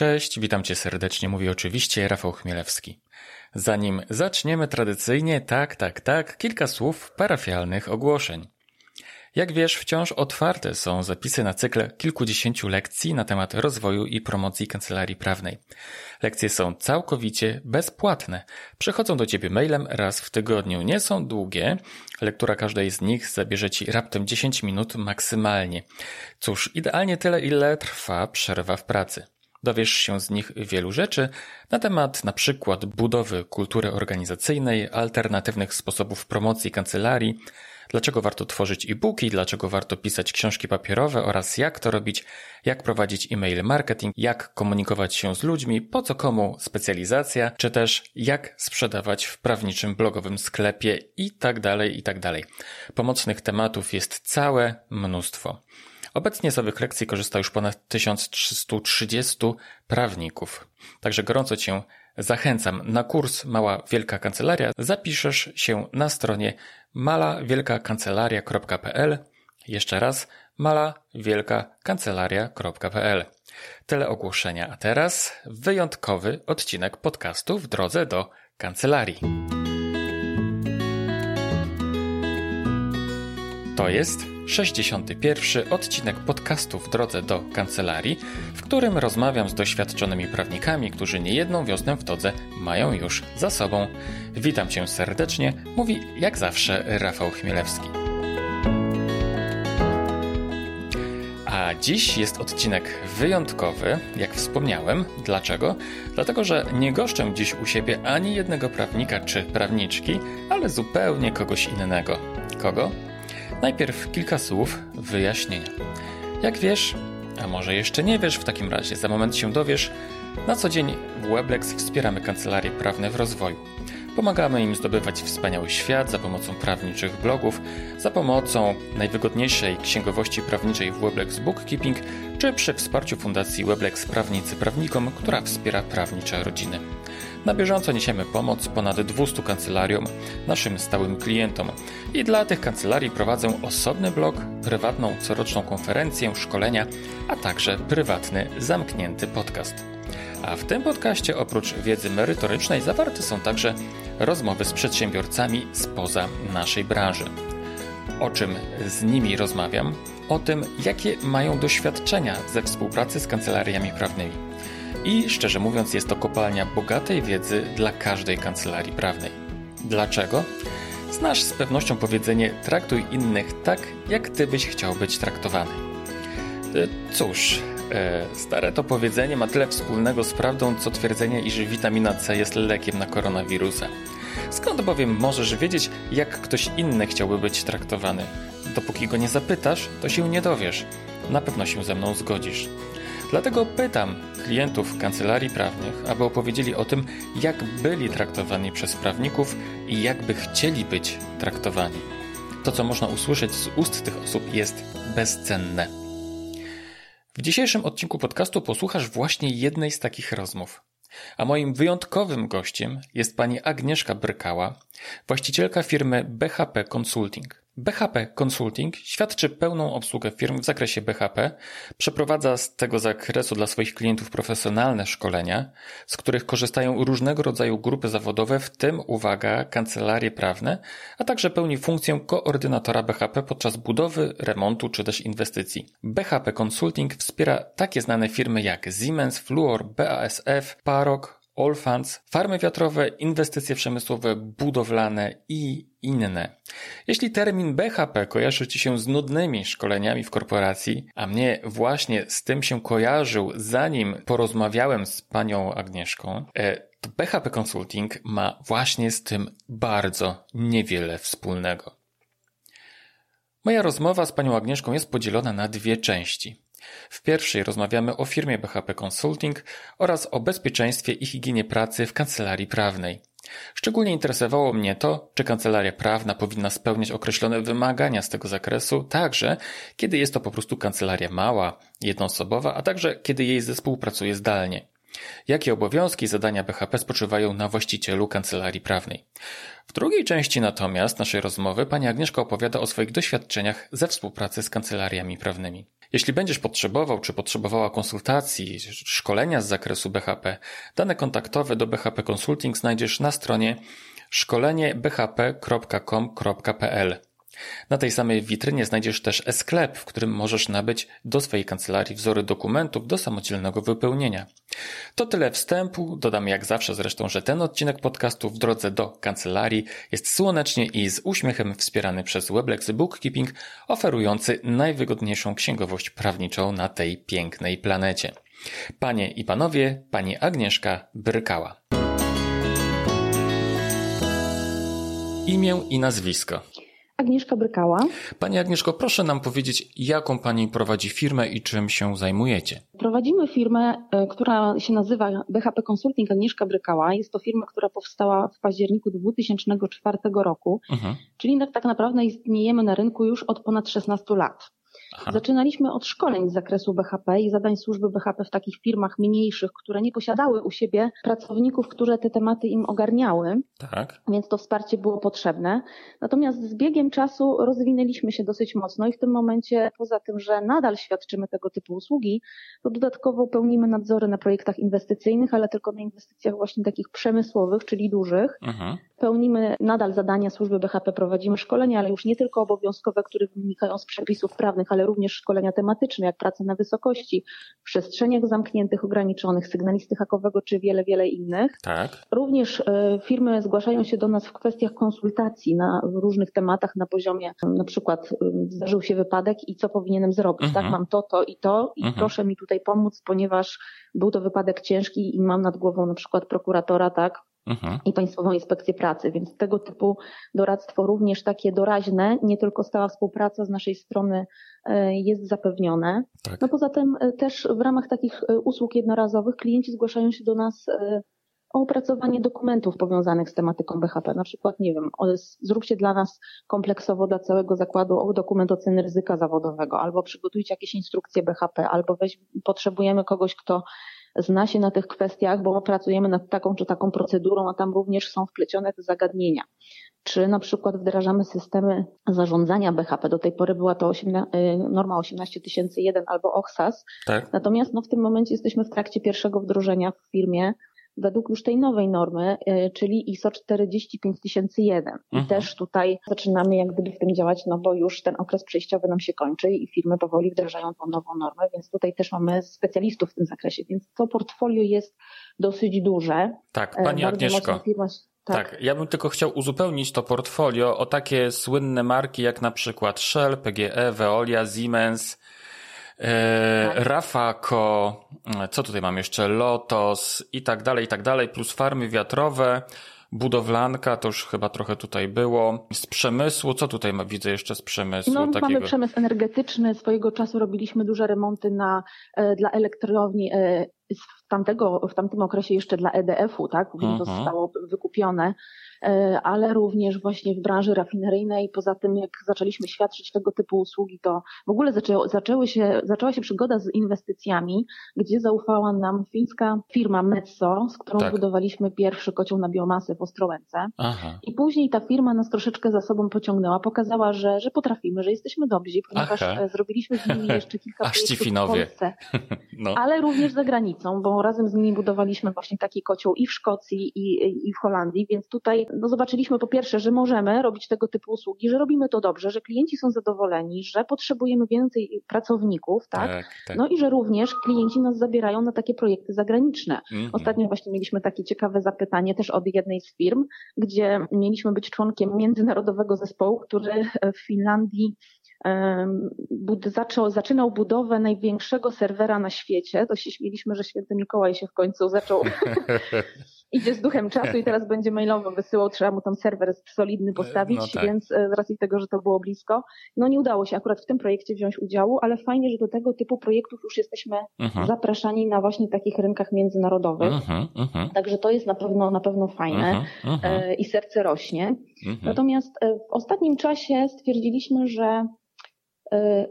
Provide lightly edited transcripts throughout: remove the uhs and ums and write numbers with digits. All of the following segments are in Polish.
Cześć, witam Cię serdecznie, mówi oczywiście Rafał Chmielewski. Zanim zaczniemy tradycyjnie, kilka słów parafialnych ogłoszeń. Jak wiesz, wciąż otwarte są zapisy na cykl kilkudziesięciu lekcji na temat rozwoju i promocji kancelarii prawnej. Lekcje są całkowicie bezpłatne. Przychodzą do Ciebie mailem raz w tygodniu. Nie są długie. Lektura każdej z nich zabierze Ci raptem 10 minut maksymalnie. Cóż, idealnie tyle, ile trwa przerwa w pracy. Dowiesz się z nich wielu rzeczy na temat np. budowy kultury organizacyjnej, alternatywnych sposobów promocji kancelarii, dlaczego warto tworzyć e-booki, dlaczego warto pisać książki papierowe oraz jak to robić, jak prowadzić e-mail marketing, jak komunikować się z ludźmi, po co komu specjalizacja, czy też jak sprzedawać w prawniczym blogowym sklepie itd. Pomocnych tematów jest całe mnóstwo. Obecnie z owych lekcji korzysta już ponad 1330 prawników. Także gorąco Cię zachęcam na kurs Mała Wielka Kancelaria. Zapiszesz się na stronie malawielkakancelaria.pl. Jeszcze raz malawielkakancelaria.pl. Tyle ogłoszenia, a teraz wyjątkowy odcinek podcastu w drodze do kancelarii. To jest 61. odcinek podcastu w drodze do kancelarii, w którym rozmawiam z doświadczonymi prawnikami, którzy niejedną wiosnę w todze mają już za sobą. Witam Cię serdecznie, mówi jak zawsze Rafał Chmielewski. A dziś jest odcinek wyjątkowy, jak wspomniałem. Dlaczego? Dlatego, że nie goszczę dziś u siebie ani jednego prawnika czy prawniczki, ale zupełnie kogoś innego. Kogo? Najpierw kilka słów wyjaśnienia. Jak wiesz, a może jeszcze nie wiesz, w takim razie za moment się dowiesz, na co dzień w Weblex wspieramy kancelarie prawne w rozwoju. Pomagamy im zdobywać wspaniały świat za pomocą prawniczych blogów, za pomocą najwygodniejszej księgowości prawniczej w Weblex Bookkeeping, czy przy wsparciu Fundacji Weblex Prawnicy Prawnikom, która wspiera prawnicze rodziny. Na bieżąco niesiemy pomoc ponad 200 kancelariom, naszym stałym klientom. I dla tych kancelarii prowadzę osobny blog, prywatną coroczną konferencję, szkolenia, a także prywatny, zamknięty podcast. A w tym podcaście oprócz wiedzy merytorycznej zawarte są także rozmowy z przedsiębiorcami spoza naszej branży. O czym z nimi rozmawiam? O tym, jakie mają doświadczenia ze współpracy z kancelariami prawnymi. I szczerze mówiąc, jest to kopalnia bogatej wiedzy dla każdej kancelarii prawnej. Dlaczego? Znasz z pewnością powiedzenie: traktuj innych tak, jak ty byś chciał być traktowany. Cóż, stare to powiedzenie ma tyle wspólnego z prawdą, co twierdzenie, iż witamina C jest lekiem na koronawirusa. Skąd bowiem możesz wiedzieć, jak ktoś inny chciałby być traktowany? Dopóki go nie zapytasz, to się nie dowiesz. Na pewno się ze mną zgodzisz. Dlatego pytam klientów kancelarii prawnych, aby opowiedzieli o tym, jak byli traktowani przez prawników i jakby chcieli być traktowani. To, co można usłyszeć z ust tych osób, jest bezcenne. W dzisiejszym odcinku podcastu posłuchasz właśnie jednej z takich rozmów. A moim wyjątkowym gościem jest pani Agnieszka Brykała, właścicielka firmy BHP Consulting. BHP Consulting świadczy pełną obsługę firm w zakresie BHP, przeprowadza z tego zakresu dla swoich klientów profesjonalne szkolenia, z których korzystają różnego rodzaju grupy zawodowe, w tym, uwaga, kancelarie prawne, a także pełni funkcję koordynatora BHP podczas budowy, remontu czy też inwestycji. BHP Consulting wspiera takie znane firmy jak Siemens, Fluor, BASF, Parok, Polfans, farmy wiatrowe, inwestycje przemysłowe, budowlane i inne. Jeśli termin BHP kojarzy Ci się z nudnymi szkoleniami w korporacji, a mnie właśnie z tym się kojarzył, zanim porozmawiałem z panią Agnieszką, to BHP Consulting ma właśnie z tym bardzo niewiele wspólnego. Moja rozmowa z panią Agnieszką jest podzielona na dwie części. W pierwszej rozmawiamy o firmie BHP Consulting oraz o bezpieczeństwie i higienie pracy w kancelarii prawnej. Szczególnie interesowało mnie to, czy kancelaria prawna powinna spełniać określone wymagania z tego zakresu, także kiedy jest to po prostu kancelaria mała, jednoosobowa, a także kiedy jej zespół pracuje zdalnie. Jakie obowiązki i zadania BHP spoczywają na właścicielu kancelarii prawnej? W drugiej części natomiast naszej rozmowy pani Agnieszka opowiada o swoich doświadczeniach ze współpracy z kancelariami prawnymi. Jeśli będziesz potrzebował czy potrzebowała konsultacji, szkolenia z zakresu BHP, dane kontaktowe do BHP Consulting znajdziesz na stronie szkoleniebhp.com.pl. Na tej samej witrynie znajdziesz też e-sklep, w którym możesz nabyć do swojej kancelarii wzory dokumentów do samodzielnego wypełnienia. To tyle wstępu. Dodam jak zawsze zresztą, że ten odcinek podcastu w drodze do kancelarii jest słonecznie i z uśmiechem wspierany przez Weblex Bookkeeping, oferujący najwygodniejszą księgowość prawniczą na tej pięknej planecie. Panie i panowie, pani Agnieszka Brykała. Imię i nazwisko. Agnieszka Brykała. Pani Agnieszko, proszę nam powiedzieć, jaką Pani prowadzi firmę i czym się zajmujecie? Prowadzimy firmę, która się nazywa BHP Consulting Agnieszka Brykała. Jest to firma, która powstała w październiku 2004 roku, czyli tak naprawdę istniejemy na rynku już od ponad 16 lat. Aha. Zaczynaliśmy od szkoleń z zakresu BHP i zadań służby BHP w takich firmach mniejszych, które nie posiadały u siebie pracowników, które te tematy im ogarniały, tak. Więc to wsparcie było potrzebne. Natomiast z biegiem czasu rozwinęliśmy się dosyć mocno i w tym momencie, poza tym, że nadal świadczymy tego typu usługi, to dodatkowo pełnimy nadzory na projektach inwestycyjnych, ale tylko na inwestycjach właśnie takich przemysłowych, czyli dużych. Aha. Pełnimy nadal zadania służby BHP, prowadzimy szkolenia, ale już nie tylko obowiązkowe, które wynikają z przepisów prawnych, ale również szkolenia tematyczne, jak praca na wysokości, w przestrzeniach zamkniętych, ograniczonych, sygnalisty hakowego, czy wiele innych. Tak. Również firmy zgłaszają się do nas w kwestiach konsultacji na różnych tematach na poziomie, na przykład zdarzył się wypadek i co powinienem zrobić, tak, mam to i proszę mi tutaj pomóc, ponieważ był to wypadek ciężki i mam nad głową na przykład prokuratora, tak, i Państwową Inspekcję Pracy, więc tego typu doradztwo również takie doraźne, nie tylko stała współpraca z naszej strony jest zapewnione. Tak. Poza tym też w ramach takich usług jednorazowych klienci zgłaszają się do nas o opracowanie dokumentów powiązanych z tematyką BHP. Na przykład, nie wiem, zróbcie dla nas kompleksowo, dla całego zakładu dokument oceny ryzyka zawodowego, albo przygotujcie jakieś instrukcje BHP, albo potrzebujemy kogoś, kto zna się na tych kwestiach, bo pracujemy nad taką czy taką procedurą, a tam również są wplecione te zagadnienia. Czy na przykład wdrażamy systemy zarządzania BHP. Do tej pory była to norma 18001 albo OHSAS. Tak. Natomiast w tym momencie jesteśmy w trakcie pierwszego wdrożenia w firmie według już tej nowej normy, czyli ISO 45001. I też tutaj zaczynamy jak gdyby w tym działać, bo już ten okres przejściowy nam się kończy i firmy powoli wdrażają tą nową normę, więc tutaj też mamy specjalistów w tym zakresie, więc to portfolio jest dosyć duże. Tak, Pani Agnieszko. Tak, ja bym tylko chciał uzupełnić to portfolio o takie słynne marki jak na przykład Shell, PGE, Veolia, Siemens, tak. Rafako, co tutaj mam jeszcze, Lotos i tak dalej, plus farmy wiatrowe, budowlanka, to już chyba trochę tutaj było, z przemysłu, co tutaj widzę jeszcze z przemysłu? Mamy przemysł energetyczny, swojego czasu robiliśmy duże remonty dla elektrowni, w tamtym okresie jeszcze dla EDF-u, tak? Później to zostało wykupione, ale również właśnie w branży rafineryjnej. Poza tym, jak zaczęliśmy świadczyć tego typu usługi, to w ogóle zaczęła się przygoda z inwestycjami, gdzie zaufała nam fińska firma Metso, z którą budowaliśmy pierwszy kocioł na biomasę w Ostrołęce. Aha. I później ta firma nas troszeczkę za sobą pociągnęła, pokazała, że potrafimy, że jesteśmy dobrzy, ponieważ zrobiliśmy z nimi jeszcze kilka projektów w Polsce, ale również za granicą, bo razem z nimi budowaliśmy właśnie taki kocioł i w Szkocji, i w Holandii, więc tutaj zobaczyliśmy po pierwsze, że możemy robić tego typu usługi, że robimy to dobrze, że klienci są zadowoleni, że potrzebujemy więcej pracowników, tak? I że również klienci nas zabierają na takie projekty zagraniczne. Ostatnio właśnie mieliśmy takie ciekawe zapytanie też od jednej z firm, gdzie mieliśmy być członkiem międzynarodowego zespołu, który w Finlandii zaczynał budowę największego serwera na świecie. To się śmieliśmy, że Święty Mikołaj się w końcu zaczął idzie z duchem czasu i teraz będzie mailowo wysyłał, trzeba mu tam serwer solidny postawić, więc z racji tego, że to było blisko, nie udało się akurat w tym projekcie wziąć udziału, ale fajnie, że do tego typu projektów już jesteśmy zapraszani na właśnie takich rynkach międzynarodowych. Także to jest na pewno fajne i serce rośnie. Natomiast w ostatnim czasie stwierdziliśmy, że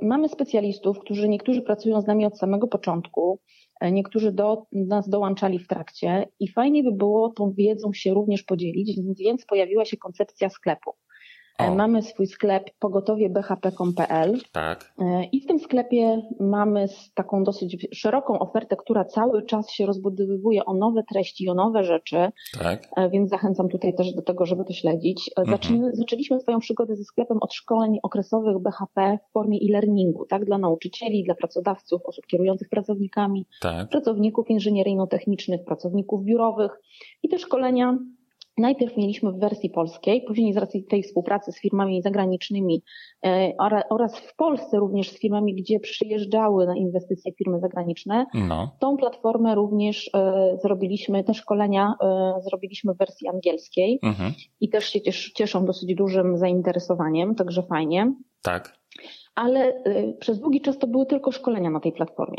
mamy specjalistów, którzy niektórzy pracują z nami od samego początku, niektórzy do nas dołączali w trakcie i fajnie by było tą wiedzą się również podzielić, więc pojawiła się koncepcja sklepu. Mamy swój sklep pogotowiebhp.com.pl. Tak. I w tym sklepie mamy taką dosyć szeroką ofertę, która cały czas się rozbudowywuje o nowe treści, o nowe rzeczy, tak. Więc zachęcam tutaj też do tego, żeby to śledzić. Zaczęliśmy swoją przygodę ze sklepem od szkoleń okresowych BHP w formie e-learningu, tak? Dla nauczycieli, dla pracodawców, osób kierujących pracownikami, tak. Pracowników inżynieryjno-technicznych, pracowników biurowych i te szkolenia. Najpierw mieliśmy w wersji polskiej, później z racji tej współpracy z firmami zagranicznymi oraz w Polsce również z firmami, gdzie przyjeżdżały na inwestycje firmy zagraniczne. No. Tą platformę również zrobiliśmy, te szkolenia zrobiliśmy w wersji angielskiej i też się cieszą dosyć dużym zainteresowaniem, także fajnie. Tak. Ale przez długi czas to były tylko szkolenia na tej platformie.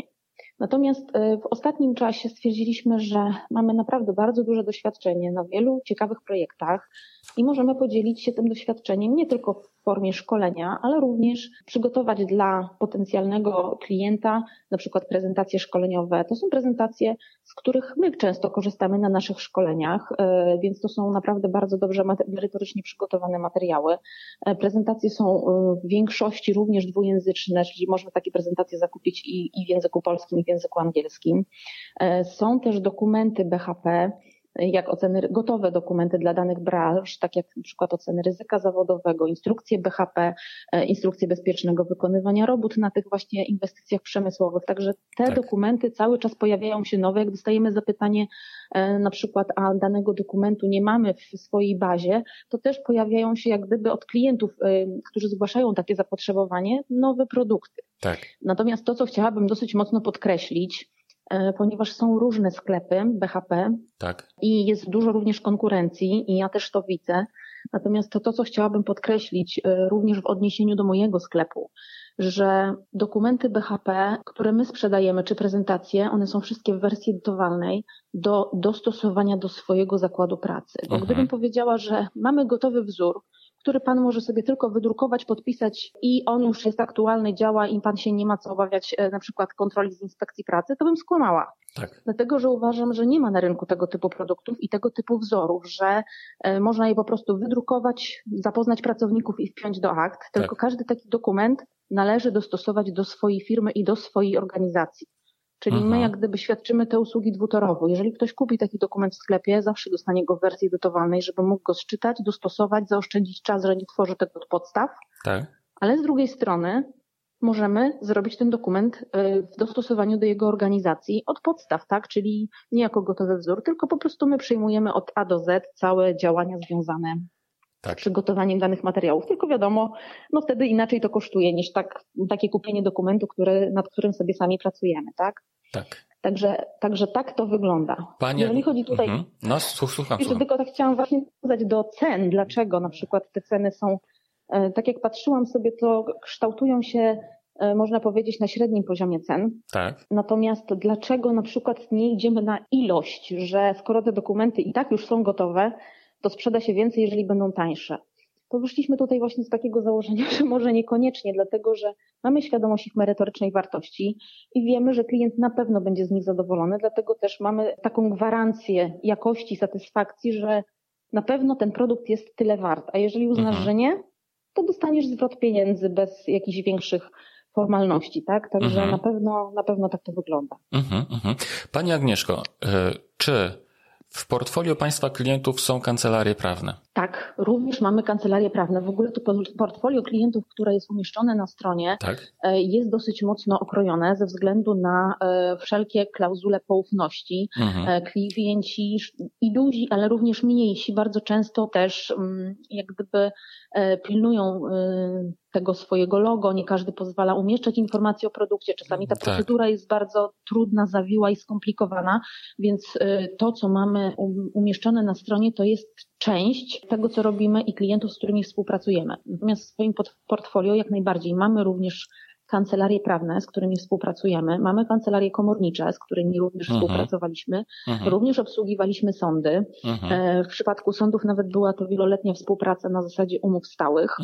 Natomiast w ostatnim czasie stwierdziliśmy, że mamy naprawdę bardzo duże doświadczenie na wielu ciekawych projektach i możemy podzielić się tym doświadczeniem nie tylko w formie szkolenia, ale również przygotować dla potencjalnego klienta na przykład prezentacje szkoleniowe. To są prezentacje, z których my często korzystamy na naszych szkoleniach, więc to są naprawdę bardzo dobrze merytorycznie przygotowane materiały. Prezentacje są w większości również dwujęzyczne, czyli można takie prezentacje zakupić i w języku polskim, i w języku angielskim. Są też dokumenty BHP, jak oceny, gotowe dokumenty dla danych branż, tak jak na przykład oceny ryzyka zawodowego, instrukcje BHP, instrukcje bezpiecznego wykonywania robót na tych właśnie inwestycjach przemysłowych. Także te dokumenty cały czas pojawiają się nowe. Jak dostajemy zapytanie na przykład, a danego dokumentu nie mamy w swojej bazie, to też pojawiają się jak gdyby od klientów, którzy zgłaszają takie zapotrzebowanie, nowe produkty. Tak. Natomiast to, co chciałabym dosyć mocno podkreślić, ponieważ są różne sklepy BHP i jest dużo również konkurencji i ja też to widzę. Natomiast to, co chciałabym podkreślić również w odniesieniu do mojego sklepu, że dokumenty BHP, które my sprzedajemy, czy prezentacje, one są wszystkie w wersji edytowalnej do dostosowania do swojego zakładu pracy. Bo gdybym powiedziała, że mamy gotowy wzór, który pan może sobie tylko wydrukować, podpisać i on już jest aktualny, działa i pan się nie ma co obawiać na przykład kontroli z inspekcji pracy, to bym skłamała. Tak. Dlatego, że uważam, że nie ma na rynku tego typu produktów i tego typu wzorów, że można je po prostu wydrukować, zapoznać pracowników i wpiąć do akt. Tylko każdy taki dokument należy dostosować do swojej firmy i do swojej organizacji. Czyli my jak gdyby świadczymy te usługi dwutorowo. Jeżeli ktoś kupi taki dokument w sklepie, zawsze dostanie go w wersji edytowalnej, żeby mógł go zczytać, dostosować, zaoszczędzić czas, że nie tworzy tego od podstaw. Tak. Ale z drugiej strony możemy zrobić ten dokument w dostosowaniu do jego organizacji od podstaw, tak? Czyli nie jako gotowy wzór, tylko po prostu my przyjmujemy od A do Z całe działania związane z przygotowaniem danych materiałów. Tylko wiadomo, no wtedy inaczej to kosztuje niż takie kupienie dokumentu, nad którym sobie sami pracujemy, tak? Tak. Także tak to wygląda. Panie... Jeżeli chodzi tutaj... No, słucham. Tylko tak chciałam właśnie nawiązać do cen, dlaczego na przykład te ceny są, tak jak patrzyłam sobie, to kształtują się, można powiedzieć, na średnim poziomie cen. Tak. Natomiast dlaczego na przykład nie idziemy na ilość, że skoro te dokumenty i tak już są gotowe, to sprzeda się więcej, jeżeli będą tańsze. To wyszliśmy tutaj właśnie z takiego założenia, że może niekoniecznie, dlatego że mamy świadomość ich merytorycznej wartości i wiemy, że klient na pewno będzie z nich zadowolony, dlatego też mamy taką gwarancję jakości, satysfakcji, że na pewno ten produkt jest tyle wart, a jeżeli uznasz, że nie, to dostaniesz zwrot pieniędzy bez jakichś większych formalności, tak? Także na pewno tak to wygląda. Pani Agnieszko, czy w portfolio Państwa klientów są kancelarie prawne? Tak, również mamy kancelarie prawne. W ogóle to portfolio klientów, które jest umieszczone na stronie, jest dosyć mocno okrojone ze względu na wszelkie klauzule poufności. Klienci i duzi, ale również mniejsi bardzo często też jak gdyby pilnują tego swojego logo, nie każdy pozwala umieszczać informacji o produkcie. Czasami ta procedura jest bardzo trudna, zawiła i skomplikowana, więc to, co mamy umieszczone na stronie, to jest część tego, co robimy i klientów, z którymi współpracujemy. Natomiast w swoim portfolio jak najbardziej mamy również kancelarie prawne, z którymi współpracujemy, mamy kancelarie komornicze, z którymi również współpracowaliśmy, również obsługiwaliśmy sądy. W przypadku sądów nawet była to wieloletnia współpraca na zasadzie umów stałych,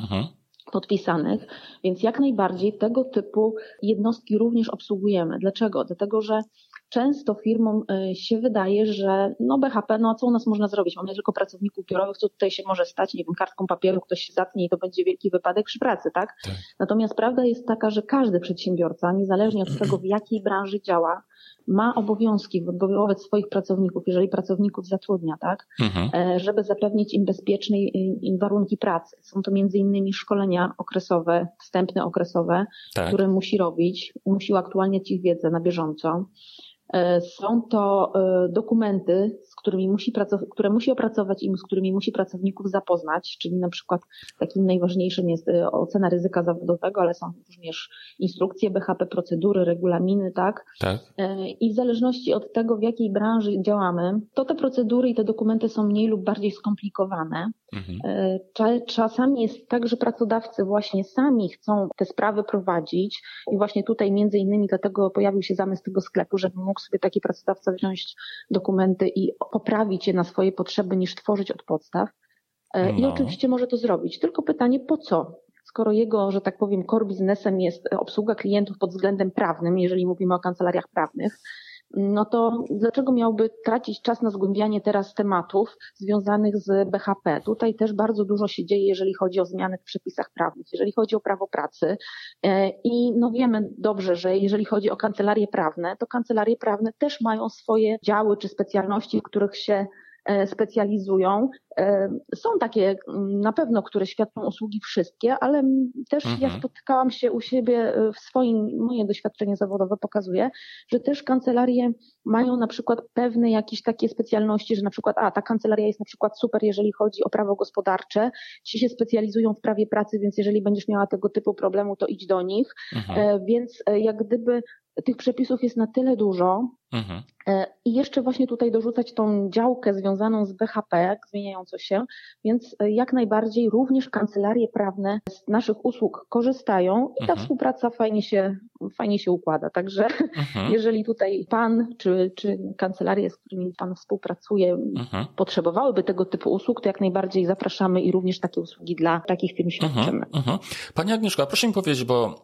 podpisanych, więc jak najbardziej tego typu jednostki również obsługujemy. Dlaczego? Dlatego, że często firmom się wydaje, że no BHP, no co u nas można zrobić? Mamy tylko pracowników biurowych, co tutaj się może stać? Nie wiem, kartką papieru ktoś się zatnie i to będzie wielki wypadek przy pracy, tak? Tak. Natomiast prawda jest taka, że każdy przedsiębiorca, niezależnie od tego, w jakiej branży działa, ma obowiązki wobec swoich pracowników, jeżeli pracowników zatrudnia, tak, żeby zapewnić im bezpieczne warunki pracy. Są to m.in. szkolenia okresowe, wstępne okresowe, tak, które musi robić, musi uaktualniać ich wiedzę na bieżąco. Są to dokumenty, które musi opracować i z którymi musi pracowników zapoznać, czyli na przykład takim najważniejszym jest ocena ryzyka zawodowego, ale są również instrukcje BHP, procedury, regulaminy, tak? Tak. I w zależności od tego, w jakiej branży działamy, to te procedury i te dokumenty są mniej lub bardziej skomplikowane. Czasami jest tak, że pracodawcy właśnie sami chcą te sprawy prowadzić i właśnie tutaj między innymi dlatego pojawił się zamysł tego sklepu, żeby mógł sobie taki pracodawca wziąć dokumenty i poprawić je na swoje potrzeby niż tworzyć od podstaw. I oczywiście może to zrobić. Tylko pytanie, po co? Skoro jego, że tak powiem, core biznesem jest obsługa klientów pod względem prawnym, jeżeli mówimy o kancelariach prawnych, no to dlaczego miałby tracić czas na zgłębianie teraz tematów związanych z BHP? Tutaj też bardzo dużo się dzieje, jeżeli chodzi o zmiany w przepisach prawnych, jeżeli chodzi o prawo pracy. I no wiemy dobrze, że jeżeli chodzi o kancelarie prawne, to kancelarie prawne też mają swoje działy czy specjalności, w których się specjalizują. Są takie na pewno, które świadczą usługi wszystkie, ale też ja spotkałam się u siebie moje doświadczenie zawodowe pokazuje, że też kancelarie mają na przykład pewne jakieś takie specjalności, że na przykład ta kancelaria jest na przykład super, jeżeli chodzi o prawo gospodarcze, ci się specjalizują w prawie pracy, więc jeżeli będziesz miała tego typu problemu, to idź do nich. Więc jak gdyby tych przepisów jest na tyle dużo i jeszcze właśnie tutaj dorzucać tą działkę związaną z BHP, zmieniającą się, więc jak najbardziej również kancelarie prawne z naszych usług korzystają i ta współpraca fajnie się układa. Także jeżeli tutaj pan czy kancelarie, z którymi pan współpracuje, potrzebowałyby tego typu usług, to jak najbardziej zapraszamy i również takie usługi dla takich firm świadczymy. Pani Agnieszko, proszę mi powiedzieć, bo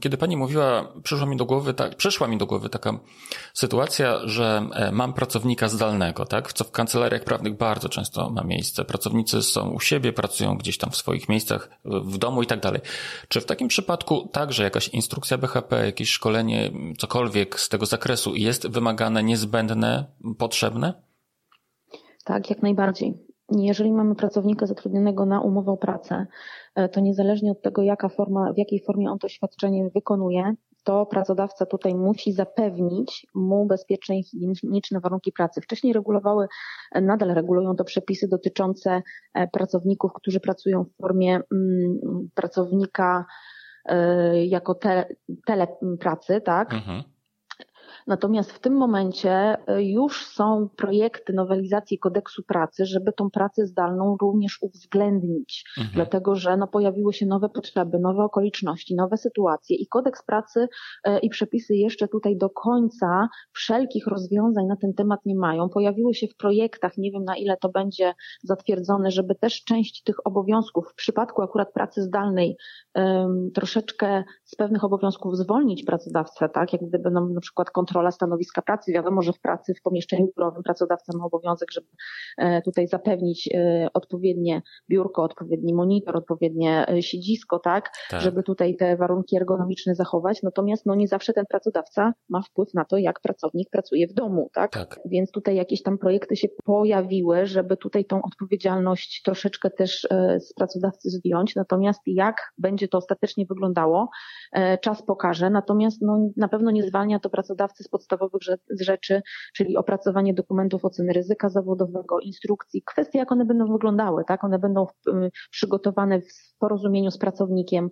kiedy pani mówiła, przyszła mi do głowy taka sytuacja, że mam pracownika zdalnego, tak? Co w kancelariach prawnych bardzo często ma miejsce. Pracownicy są u siebie, pracują gdzieś tam w swoich miejscach, w domu i tak dalej. Czy w takim przypadku także jakaś instrukcja BHP, jakieś szkolenie, cokolwiek z tego zakresu jest wymagane, niezbędne, potrzebne? Tak, jak najbardziej. Jeżeli mamy pracownika zatrudnionego na umowę o pracę, to niezależnie od tego, w jakiej formie on to świadczenie wykonuje, to pracodawca tutaj musi zapewnić mu bezpieczne i higieniczne warunki pracy. Wcześniej nadal regulują to przepisy dotyczące pracowników, którzy pracują w formie pracownika jako telepracy, tak? Natomiast w tym momencie już są projekty nowelizacji kodeksu pracy, żeby tą pracę zdalną również uwzględnić, dlatego że pojawiły się nowe potrzeby, nowe okoliczności, nowe sytuacje i kodeks pracy i przepisy jeszcze tutaj do końca wszelkich rozwiązań na ten temat nie mają. Pojawiły się w projektach, nie wiem na ile to będzie zatwierdzone, żeby też część tych obowiązków w przypadku akurat pracy zdalnej troszeczkę z pewnych obowiązków zwolnić pracodawcę, tak, jak gdyby na przykład kontrola stanowiska pracy. Wiadomo, że w pracy w pomieszczeniu biurowym pracodawca ma obowiązek, żeby tutaj zapewnić odpowiednie biurko, odpowiedni monitor, odpowiednie siedzisko, tak, żeby tutaj te warunki ergonomiczne zachować. Natomiast nie zawsze ten pracodawca ma wpływ na to, jak pracownik pracuje w domu, tak? Więc tutaj jakieś tam projekty się pojawiły, żeby tutaj tą odpowiedzialność troszeczkę też z pracodawcy zdjąć. Natomiast jak będzie to ostatecznie wyglądało, czas pokaże. Natomiast na pewno nie zwalnia to pracodawcy z podstawowych rzeczy, czyli opracowanie dokumentów oceny ryzyka zawodowego, instrukcji, kwestie, jak one będą wyglądały, tak? One będą przygotowane w porozumieniu z pracownikiem.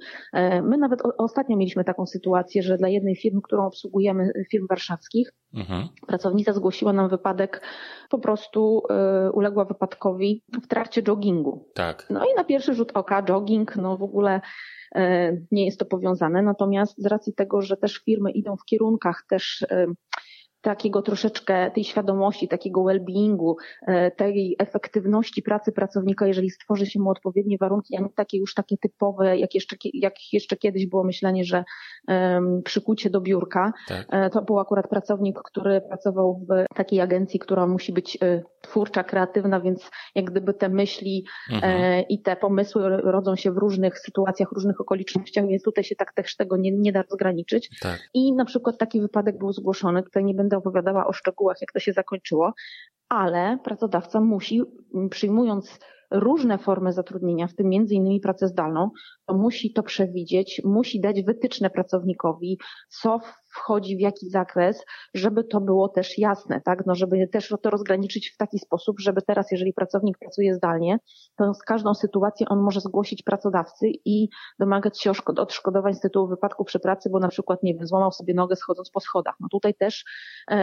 My nawet ostatnio mieliśmy taką sytuację, że dla jednej firmy, którą obsługujemy, firm warszawskich, pracownica zgłosiła nam wypadek, po prostu uległa wypadkowi w trakcie joggingu. Tak. I na pierwszy rzut oka jogging, w ogóle nie jest to powiązane, natomiast z racji tego, że też firmy idą w kierunkach też takiego troszeczkę tej świadomości, takiego well-beingu, tej efektywności pracy pracownika, jeżeli stworzy się mu odpowiednie warunki, a nie takie już takie typowe, jak jeszcze kiedyś było myślenie, że przykucie do biurka. Tak. To był akurat pracownik, który pracował w takiej agencji, która musi być twórcza, kreatywna, więc jak gdyby te myśli i te pomysły rodzą się w różnych sytuacjach, różnych okolicznościach, więc tutaj się tak też tego nie da rozgraniczyć. Tak. I na przykład taki wypadek był zgłoszony, tutaj nie będę opowiadała o szczegółach, jak to się zakończyło, ale pracodawca musi, przyjmując różne formy zatrudnienia, w tym między innymi pracę zdalną, to musi to przewidzieć, musi dać wytyczne pracownikowi, co wchodzi w jaki zakres, żeby to było też jasne, tak? No, żeby też to rozgraniczyć w taki sposób, żeby teraz, jeżeli pracownik pracuje zdalnie, to z każdą sytuacją on może zgłosić pracodawcy i domagać się odszkodowań z tytułu wypadku przy pracy, bo na przykład, nie wiem, złamał sobie nogę schodząc po schodach. No tutaj też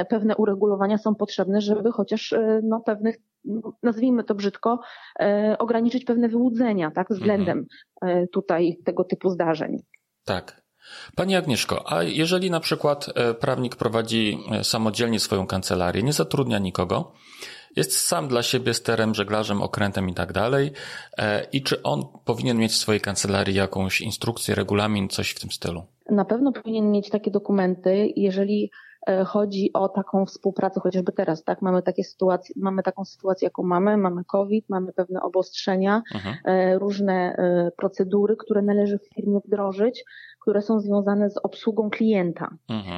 pewne uregulowania są potrzebne, żeby chociaż no, pewnych, nazwijmy to brzydko, ograniczyć pewne wyłudzenia, tak, względem tutaj tego typu zdarzeń. Tak. Pani Agnieszko, a jeżeli na przykład prawnik prowadzi samodzielnie swoją kancelarię, nie zatrudnia nikogo, jest sam dla siebie sterem, żeglarzem, okrętem i tak dalej, i czy on powinien mieć w swojej kancelarii jakąś instrukcję, regulamin, coś w tym stylu? Na pewno powinien mieć takie dokumenty, jeżeli chodzi o taką współpracę, chociażby teraz, tak? Mamy takie sytuacje, mamy taką sytuację, jaką mamy. Mamy COVID, mamy pewne obostrzenia, różne procedury, które należy w firmie wdrożyć, które są związane z obsługą klienta.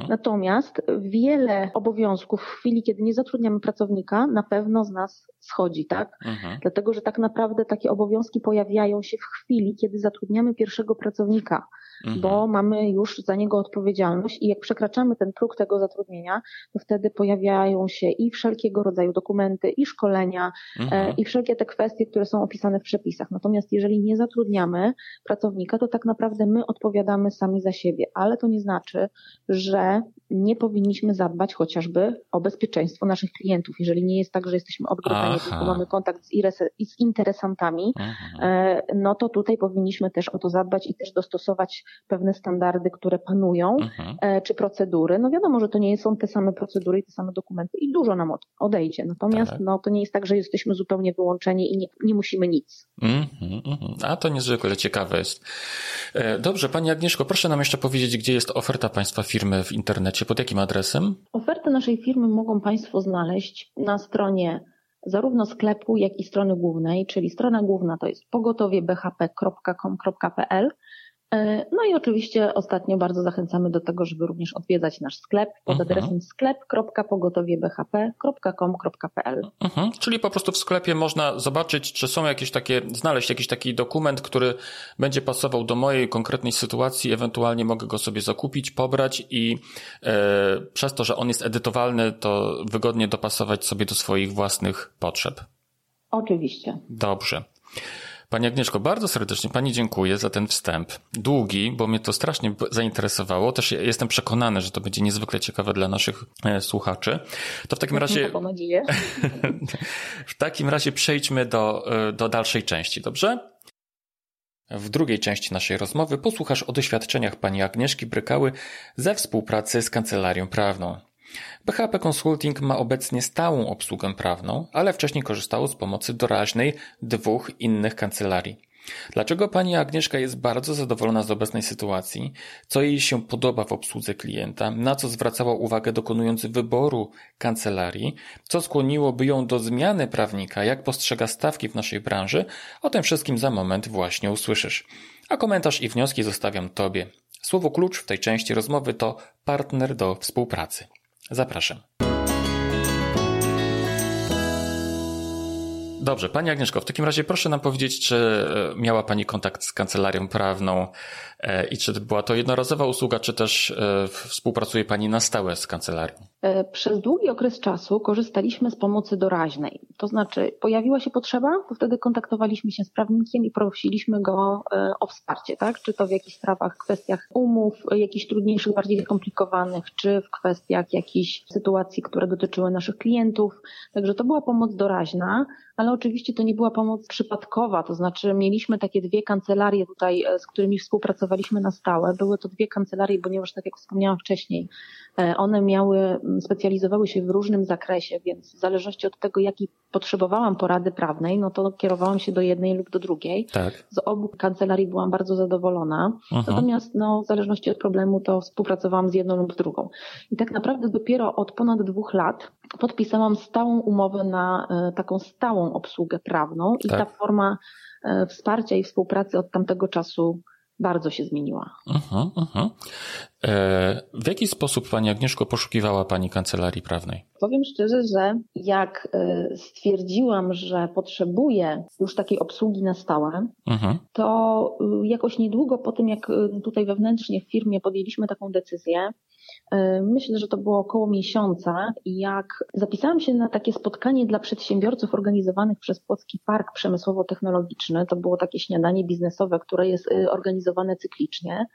Natomiast wiele obowiązków w chwili, kiedy nie zatrudniamy pracownika, na pewno z nas schodzi, tak? Dlatego, że tak naprawdę takie obowiązki pojawiają się w chwili, kiedy zatrudniamy pierwszego pracownika, bo mamy już za niego odpowiedzialność i jak przekraczamy ten próg tego zatrudnienia, to wtedy pojawiają się i wszelkiego rodzaju dokumenty, i szkolenia, i wszelkie te kwestie, które są opisane w przepisach. Natomiast jeżeli nie zatrudniamy pracownika, to tak naprawdę my odpowiadamy sami za siebie, ale to nie znaczy, że nie powinniśmy zadbać chociażby o bezpieczeństwo naszych klientów. Jeżeli nie jest tak, że jesteśmy odgrodzeni, tylko mamy kontakt z interesantami, no to tutaj powinniśmy też o to zadbać i też dostosować pewne standardy, które panują, czy procedury. No wiadomo, że to nie są te same procedury i te same dokumenty i dużo nam odejdzie. Natomiast no, to nie jest tak, że jesteśmy zupełnie wyłączeni i nie musimy nic. A to niezwykle ciekawe jest. Dobrze, Pani Agnieszko, proszę nam jeszcze powiedzieć, gdzie jest oferta Państwa firmy w internecie, pod jakim adresem? Oferty naszej firmy mogą Państwo znaleźć na stronie zarówno sklepu, jak i strony głównej, czyli strona główna to jest pogotowiebhp.com.pl. No i oczywiście ostatnio bardzo zachęcamy do tego, żeby również odwiedzać nasz sklep pod adresem sklep.pogotowiebhp.com.pl. Czyli po prostu w sklepie można zobaczyć, czy są jakieś takie, znaleźć jakiś taki dokument, który będzie pasował do mojej konkretnej sytuacji, ewentualnie mogę go sobie zakupić, pobrać i przez to, że on jest edytowalny, to wygodnie dopasować sobie do swoich własnych potrzeb. Oczywiście. Dobrze. Pani Agnieszko, bardzo serdecznie Pani dziękuję za ten wstęp. Długi, bo mnie to strasznie zainteresowało. Też jestem przekonany, że to będzie niezwykle ciekawe dla naszych słuchaczy. To w takim razie... Mam nadzieję. W takim razie przejdźmy do dalszej części, dobrze? W drugiej części naszej rozmowy posłuchasz o doświadczeniach Pani Agnieszki Brykały ze współpracy z kancelarią prawną. BHP Consulting ma obecnie stałą obsługę prawną, ale wcześniej korzystało z pomocy doraźnej dwóch innych kancelarii. Dlaczego Pani Agnieszka jest bardzo zadowolona z obecnej sytuacji? Co jej się podoba w obsłudze klienta? Na co zwracała uwagę dokonując wyboru kancelarii? Co skłoniłoby ją do zmiany prawnika? Jak postrzega stawki w naszej branży? O tym wszystkim za moment właśnie usłyszysz. A komentarz i wnioski zostawiam Tobie. Słowo klucz w tej części rozmowy to partner do współpracy. Zapraszam. Dobrze, Pani Agnieszko, w takim razie proszę nam powiedzieć, czy miała Pani kontakt z kancelarią prawną i czy była to jednorazowa usługa, czy też współpracuje Pani na stałe z kancelarią? Przez długi okres czasu korzystaliśmy z pomocy doraźnej. To znaczy pojawiła się potrzeba, to wtedy kontaktowaliśmy się z prawnikiem i prosiliśmy go o wsparcie, tak? Czy to w jakichś sprawach, kwestiach umów, jakichś trudniejszych, bardziej skomplikowanych, czy w kwestiach jakichś sytuacji, które dotyczyły naszych klientów. Także to była pomoc doraźna. ale oczywiście to nie była pomoc przypadkowa, to znaczy mieliśmy takie dwie kancelarie tutaj, z którymi współpracowaliśmy na stałe. Były to dwie kancelarie, ponieważ tak jak wspomniałam wcześniej, one specjalizowały się w różnym zakresie, więc w zależności od tego, jakiej potrzebowałam porady prawnej, no to kierowałam się do jednej lub do drugiej. Tak. Z obu kancelarii byłam bardzo zadowolona, natomiast no, w zależności od problemu to współpracowałam z jedną lub drugą. I tak naprawdę dopiero od ponad 2 lat podpisałam stałą umowę na taką stałą obsługę prawną i ta forma wsparcia i współpracy od tamtego czasu bardzo się zmieniła. W jaki sposób, Pani Agnieszko, poszukiwała Pani kancelarii prawnej? Powiem szczerze, że jak stwierdziłam, że potrzebuję już takiej obsługi na stałe, to jakoś niedługo po tym, jak tutaj wewnętrznie w firmie podjęliśmy taką decyzję, myślę, że to było około miesiąca, jak zapisałam się na takie spotkanie dla przedsiębiorców organizowanych przez Płocki Park Przemysłowo-Technologiczny. To było takie śniadanie biznesowe, które jest organizowane cyklicznie.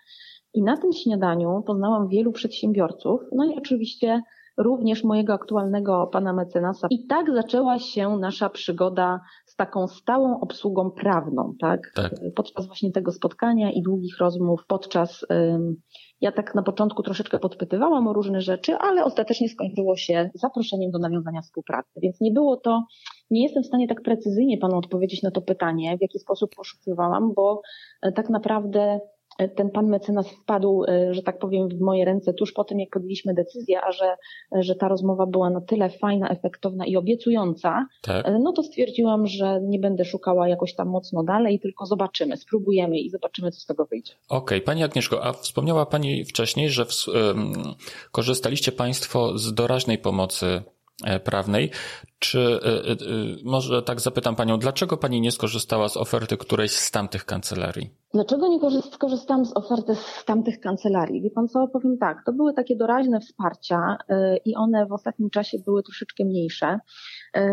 I na tym śniadaniu poznałam wielu przedsiębiorców, no i oczywiście również mojego aktualnego pana mecenasa. I tak zaczęła się nasza przygoda z taką stałą obsługą prawną, tak? Podczas właśnie tego spotkania i długich rozmów, podczas... Ja tak na początku troszeczkę podpytywałam o różne rzeczy, ale ostatecznie skończyło się zaproszeniem do nawiązania współpracy. Więc nie było to, nie jestem w stanie tak precyzyjnie Panu odpowiedzieć na to pytanie, w jaki sposób poszukiwałam, bo tak naprawdę ten pan mecenas wpadł, że tak powiem, w moje ręce tuż po tym, jak podjęliśmy decyzję, a że ta rozmowa była na tyle fajna, efektowna i obiecująca, no to stwierdziłam, że nie będę szukała jakoś tam mocno dalej, tylko zobaczymy, spróbujemy i zobaczymy, co z tego wyjdzie. Okej. Pani Agnieszko, a wspomniała Pani wcześniej, że korzystaliście Państwo z doraźnej pomocy prawnej. Czy może tak zapytam Panią, dlaczego Pani nie skorzystała z oferty którejś z tamtych kancelarii? Dlaczego nie skorzystałam z oferty z tamtych kancelarii? Wie Pan co, powiem tak, to były takie doraźne wsparcia i one w ostatnim czasie były troszeczkę mniejsze.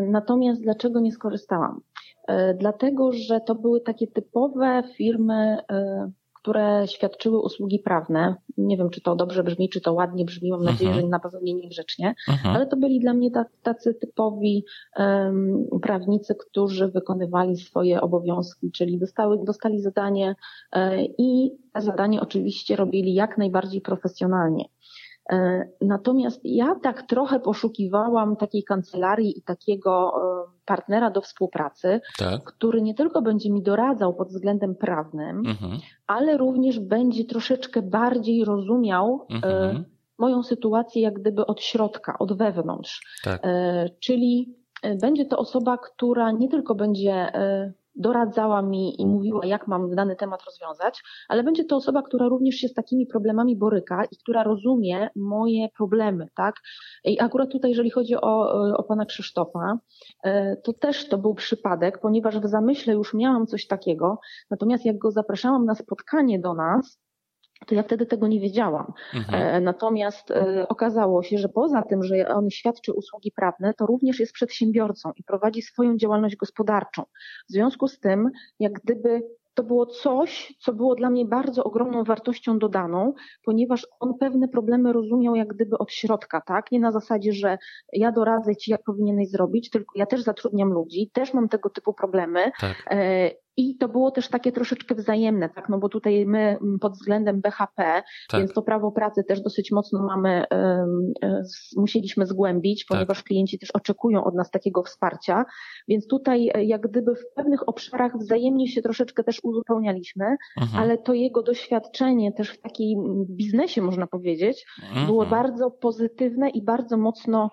Natomiast dlaczego nie skorzystałam? Dlatego, że to były takie typowe firmy, które świadczyły usługi prawne. Nie wiem, czy to dobrze brzmi, czy to ładnie brzmi, mam nadzieję, że na pewno nie niegrzecznie, ale to byli dla mnie tacy typowi prawnicy, którzy wykonywali swoje obowiązki, czyli dostali zadanie i to zadanie oczywiście robili jak najbardziej profesjonalnie. Natomiast ja tak trochę poszukiwałam takiej kancelarii i takiego partnera do współpracy, który nie tylko będzie mi doradzał pod względem prawnym, ale również będzie troszeczkę bardziej rozumiał moją sytuację jak gdyby od środka, od wewnątrz. Czyli będzie to osoba, która nie tylko będzie doradzała mi i mówiła, jak mam dany temat rozwiązać, ale będzie to osoba, która również się z takimi problemami boryka i która rozumie moje problemy, tak? I akurat tutaj, jeżeli chodzi o pana Krzysztofa, to też to był przypadek, ponieważ w zamyśle już miałam coś takiego, natomiast jak go zapraszałam na spotkanie do nas, to ja wtedy tego nie wiedziałam. Natomiast okazało się, że poza tym, że on świadczy usługi prawne, to również jest przedsiębiorcą i prowadzi swoją działalność gospodarczą. W związku z tym, jak gdyby to było coś, co było dla mnie bardzo ogromną wartością dodaną, ponieważ on pewne problemy rozumiał jak gdyby od środka, tak? Nie na zasadzie, że ja doradzę ci, jak powinieneś zrobić, tylko ja też zatrudniam ludzi, też mam tego typu problemy. I to było też takie troszeczkę wzajemne, tak? No bo tutaj my pod względem BHP, więc to prawo pracy też dosyć mocno mamy, musieliśmy zgłębić, ponieważ klienci też oczekują od nas takiego wsparcia, więc tutaj jak gdyby w pewnych obszarach wzajemnie się troszeczkę też uzupełnialiśmy, ale to jego doświadczenie też w takim biznesie, można powiedzieć, było bardzo pozytywne i bardzo mocno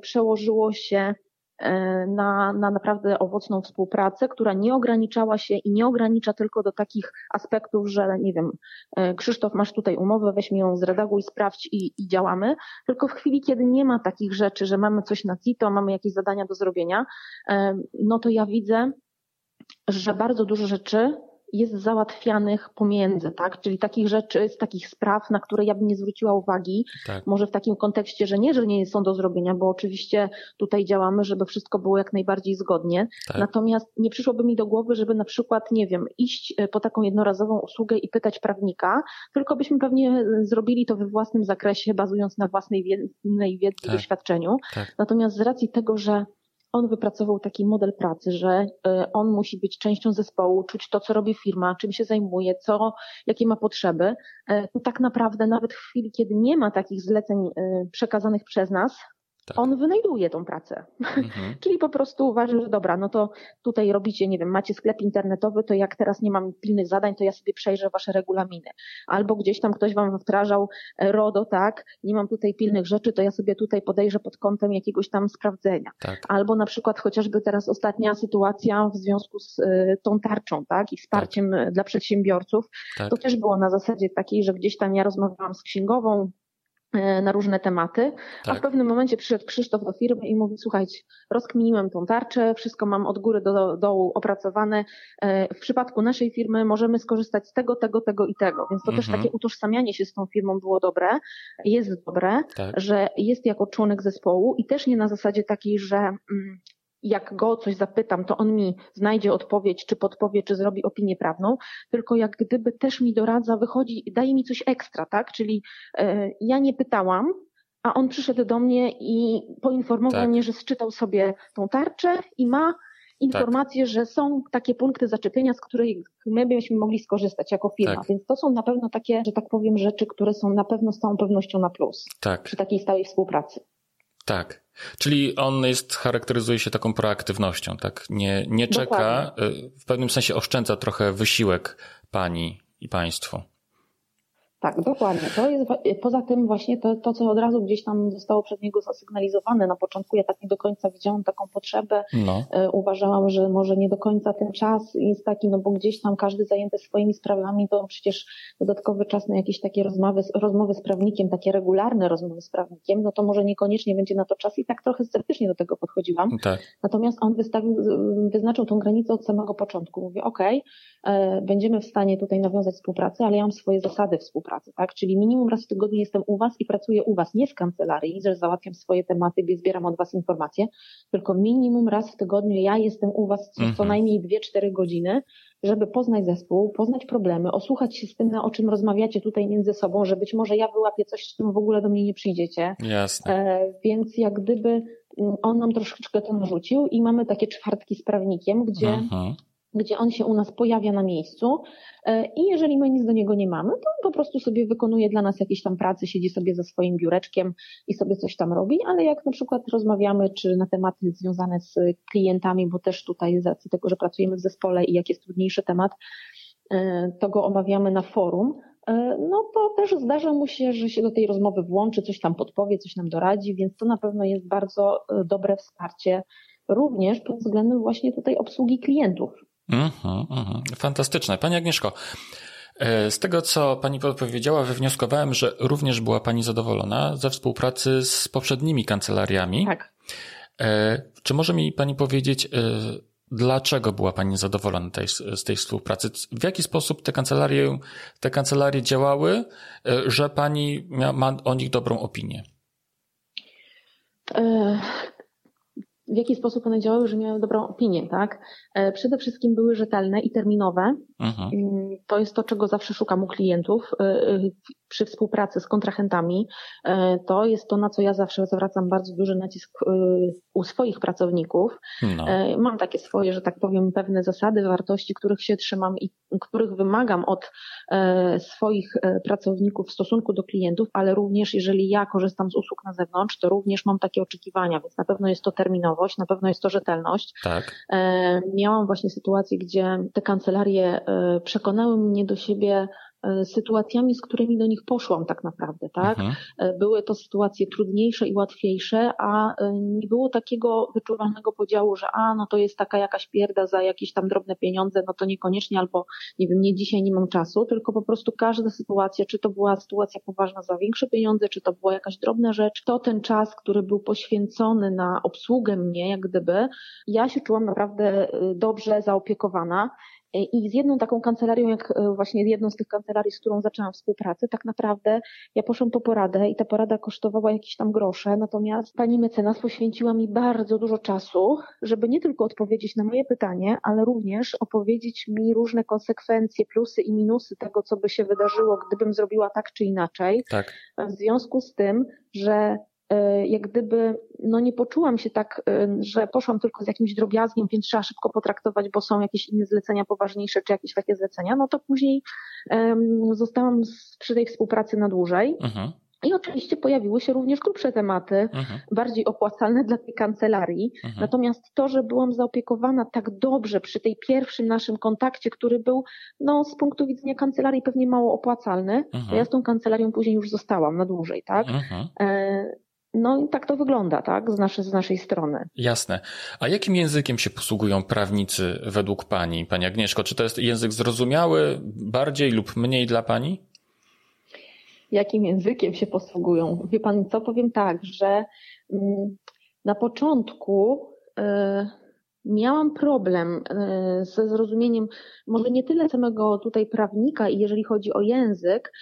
przełożyło się na naprawdę owocną współpracę, która nie ograniczała się i nie ogranicza tylko do takich aspektów, że nie wiem, Krzysztof, masz tutaj umowę, weź mi ją, zredaguj, sprawdź i działamy, tylko w chwili, kiedy nie ma takich rzeczy, że mamy coś na CITO, mamy jakieś zadania do zrobienia, no to ja widzę, że bardzo dużo rzeczy jest załatwianych pomiędzy, tak? Czyli takich rzeczy, z takich spraw, na które ja bym nie zwróciła uwagi, może w takim kontekście, że nie są do zrobienia, bo oczywiście tutaj działamy, żeby wszystko było jak najbardziej zgodnie, natomiast nie przyszłoby mi do głowy, żeby na przykład, nie wiem, iść po taką jednorazową usługę i pytać prawnika, tylko byśmy pewnie zrobili to we własnym zakresie, bazując na własnej wiedzy i doświadczeniu, natomiast z racji tego, że on wypracował taki model pracy, że on musi być częścią zespołu, czuć to, co robi firma, czym się zajmuje, jakie ma potrzeby. To tak naprawdę nawet w chwili, kiedy nie ma takich zleceń przekazanych przez nas, tak. On wynajduje tą pracę. Mhm. Czyli po prostu uważam, że dobra, no to tutaj robicie, nie wiem, macie sklep internetowy, to jak teraz nie mam pilnych zadań, to ja sobie przejrzę wasze regulaminy. Albo gdzieś tam ktoś wam wdrażał RODO, tak, nie mam tutaj pilnych rzeczy, to ja sobie tutaj podejrzę pod kątem jakiegoś tam sprawdzenia. Tak. Albo na przykład chociażby teraz ostatnia sytuacja w związku z tą tarczą, tak, i wsparciem tak. dla przedsiębiorców. Tak. To też było na zasadzie takiej, że gdzieś tam ja rozmawiałam z księgową, na różne tematy, tak. A w pewnym momencie przyszedł Krzysztof do firmy i mówi: słuchajcie, rozkminiłem tą tarczę, wszystko mam od góry do dołu opracowane, w przypadku naszej firmy możemy skorzystać z tego, tego i tego, więc to też takie utożsamianie się z tą firmą było dobre, jest dobre, tak. Że jest jako członek zespołu i też nie na zasadzie takiej, że jak go o coś zapytam, to on mi znajdzie odpowiedź, czy podpowie, czy zrobi opinię prawną, tylko jak gdyby też mi doradza, wychodzi, daje mi coś ekstra, tak? Czyli ja nie pytałam, a on przyszedł do mnie i poinformował tak. mnie, że zczytał sobie tą tarczę i ma informację, tak. że są takie punkty zaczepienia, z których my byśmy mogli skorzystać jako firma. Tak. Więc to są na pewno takie, że tak powiem, rzeczy, które są na pewno z całą pewnością na plus tak. przy takiej stałej współpracy. Tak, czyli on charakteryzuje się taką proaktywnością, tak? Nie czeka, dokładnie. W pewnym sensie oszczędza trochę wysiłek pani i państwu. Tak, dokładnie. To jest, poza tym właśnie to, co od razu gdzieś tam zostało przez niego zasygnalizowane na początku, ja tak nie do końca widziałam taką potrzebę. No. Uważałam, że może nie do końca ten czas jest taki, no bo gdzieś tam każdy zajęty swoimi sprawami, to przecież dodatkowy czas na jakieś takie rozmowy z prawnikiem, takie regularne rozmowy z prawnikiem, no to może niekoniecznie będzie na to czas i tak trochę sceptycznie do tego podchodziłam. Tak. Natomiast on wyznaczył tą granicę od samego początku. Mówi: okej, będziemy w stanie tutaj nawiązać współpracę, ale ja mam swoje zasady współpracy, tak? Czyli minimum raz w tygodniu jestem u was i pracuję u was, nie z kancelarii, że załatwiam swoje tematy, zbieram od was informacje, tylko minimum raz w tygodniu ja jestem u was co najmniej 2-4 godziny, żeby poznać zespół, poznać problemy, osłuchać się z tym, o czym rozmawiacie tutaj między sobą, że być może ja wyłapię coś, z czym w ogóle do mnie nie przyjdziecie. Jasne. Więc jak gdyby on nam troszeczkę to narzucił i mamy takie czwartki z prawnikiem, gdzie on się u nas pojawia na miejscu i jeżeli my nic do niego nie mamy, to on po prostu sobie wykonuje dla nas jakieś tam prace, siedzi sobie za swoim biureczkiem i sobie coś tam robi, ale jak na przykład rozmawiamy czy na tematy związane z klientami, bo też tutaj z racji tego, że pracujemy w zespole i jak jest trudniejszy temat, to go omawiamy na forum, no to też zdarza mu się, że się do tej rozmowy włączy, coś tam podpowie, coś nam doradzi, więc to na pewno jest bardzo dobre wsparcie również pod względem właśnie tutaj obsługi klientów. Fantastyczne. Pani Agnieszko, z tego, co pani powiedziała, wywnioskowałem, że również była pani zadowolona ze współpracy z poprzednimi kancelariami. Tak. Czy może mi pani powiedzieć, dlaczego była pani zadowolona z tej współpracy? W jaki sposób te kancelarie działały, że pani ma o nich dobrą opinię? W jaki sposób one działały, że miały dobrą opinię, tak? Przede wszystkim były rzetelne i terminowe. Aha. To jest to, czego zawsze szukam u klientów przy współpracy z kontrahentami. To jest to, na co ja zawsze zwracam bardzo duży nacisk u swoich pracowników. No. Mam takie swoje, że tak powiem, pewne zasady, wartości, których się trzymam i których wymagam od swoich pracowników w stosunku do klientów, ale również jeżeli ja korzystam z usług na zewnątrz, to również mam takie oczekiwania, więc na pewno jest to terminowość, na pewno jest to rzetelność. Tak. Miałam właśnie sytuację, gdzie te kancelarie przekonały mnie do siebie sytuacjami, z którymi do nich poszłam tak naprawdę, tak? Mhm. Były to sytuacje trudniejsze i łatwiejsze, a nie było takiego wyczuwalnego podziału, że no to jest taka jakaś pierda za jakieś tam drobne pieniądze, no to niekoniecznie, albo nie wiem, nie dzisiaj, nie mam czasu, tylko po prostu każda sytuacja, czy to była sytuacja poważna za większe pieniądze, czy to była jakaś drobna rzecz, to ten czas, który był poświęcony na obsługę mnie, jak gdyby, ja się czułam naprawdę dobrze zaopiekowana. I z jedną taką kancelarią, jak właśnie jedną z tych kancelarii, z którą zaczęłam współpracę, tak naprawdę ja poszłam po poradę i ta porada kosztowała jakieś tam grosze, natomiast pani mecenas poświęciła mi bardzo dużo czasu, żeby nie tylko odpowiedzieć na moje pytanie, ale również opowiedzieć mi różne konsekwencje, plusy i minusy tego, co by się wydarzyło, gdybym zrobiła tak czy inaczej. Tak. W związku z tym, że jak gdyby no nie poczułam się tak, że poszłam tylko z jakimś drobiazgiem, więc trzeba szybko potraktować, bo są jakieś inne zlecenia poważniejsze czy jakieś takie zlecenia, no to później zostałam przy tej współpracy na dłużej. Aha. I oczywiście pojawiły się również grubsze tematy, aha, bardziej opłacalne dla tej kancelarii. Aha. Natomiast to, że byłam zaopiekowana tak dobrze przy tej pierwszym naszym kontakcie, który był no z punktu widzenia kancelarii pewnie mało opłacalny, aha, to ja z tą kancelarią później już zostałam na dłużej, tak? Aha. No i tak to wygląda, tak? Z naszej strony. Jasne. A jakim językiem się posługują prawnicy według Pani, Pani Agnieszko? Czy to jest język zrozumiały bardziej lub mniej dla Pani? Jakim językiem się posługują? Wie Pan co? Powiem tak, że na początku miałam problem ze zrozumieniem może nie tyle samego tutaj prawnika i jeżeli chodzi o język,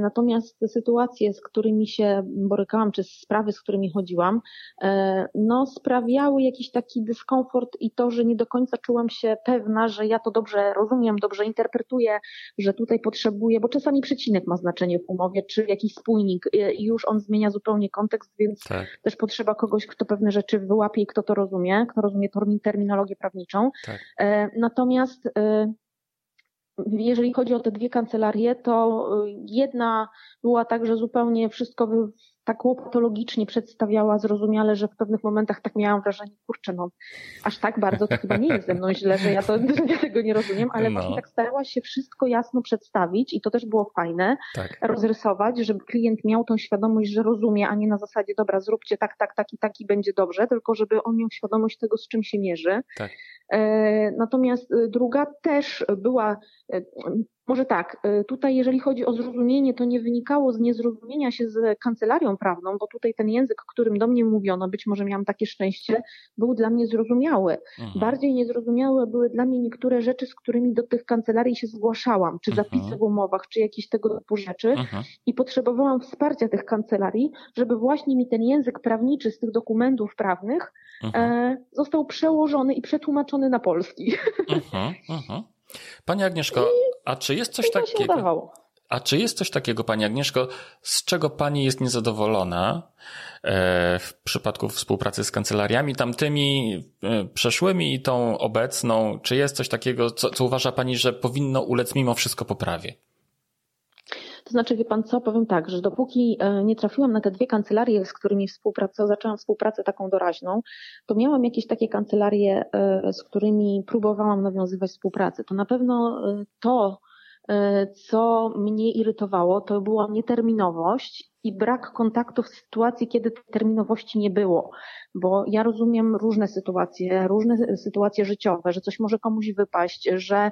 natomiast sytuacje, z którymi się borykałam, czy sprawy, z którymi chodziłam, no sprawiały jakiś taki dyskomfort i to, że nie do końca czułam się pewna, że ja to dobrze rozumiem, dobrze interpretuję, że tutaj potrzebuję, bo czasami przecinek ma znaczenie w umowie, czy jakiś spójnik i już on zmienia zupełnie kontekst, więc tak, też potrzeba kogoś, kto pewne rzeczy wyłapie i kto to rozumie, kto rozumie terminologię prawniczą. Tak. Natomiast jeżeli chodzi o te dwie kancelarie, to jedna była tak, że zupełnie wszystko tak łopatologicznie przedstawiała zrozumiale, że w pewnych momentach tak miałam wrażenie, kurczę, no aż tak bardzo to chyba nie jest ze mną źle, że ja tego nie rozumiem, ale no, właśnie tak starała się wszystko jasno przedstawić i to też było fajne, tak, rozrysować, żeby klient miał tą świadomość, że rozumie, a nie na zasadzie, dobra, zróbcie tak, tak, tak i tak i będzie dobrze, tylko żeby on miał świadomość tego, z czym się mierzy. Tak. Natomiast druga też była, może tak, tutaj jeżeli chodzi o zrozumienie, to nie wynikało z niezrozumienia się z kancelarią prawną, bo tutaj ten język, którym do mnie mówiono, być może miałam takie szczęście, był dla mnie zrozumiały. Aha. Bardziej niezrozumiałe były dla mnie niektóre rzeczy, z którymi do tych kancelarii się zgłaszałam, czy zapisy, aha, w umowach, czy jakieś tego typu rzeczy, aha, i potrzebowałam wsparcia tych kancelarii, żeby właśnie mi ten język prawniczy z tych dokumentów prawnych został przełożony i przetłumaczony na polski. Aha, aha. Pani Agnieszko, a czy jest coś takiego? A czy jest coś takiego, Pani Agnieszko, z czego Pani jest niezadowolona w przypadku współpracy z kancelariami tamtymi przeszłymi i tą obecną? Czy jest coś takiego, co uważa Pani, że powinno ulec mimo wszystko poprawie? To znaczy, wie Pan co, powiem tak, że dopóki nie trafiłam na te dwie kancelarie, z którymi zaczęłam współpracę taką doraźną, to miałam jakieś takie kancelarie, z którymi próbowałam nawiązywać współpracę. To na pewno to, co mnie irytowało, to była nieterminowość i brak kontaktów w sytuacji, kiedy terminowości nie było, bo ja rozumiem różne sytuacje życiowe, że coś może komuś wypaść, że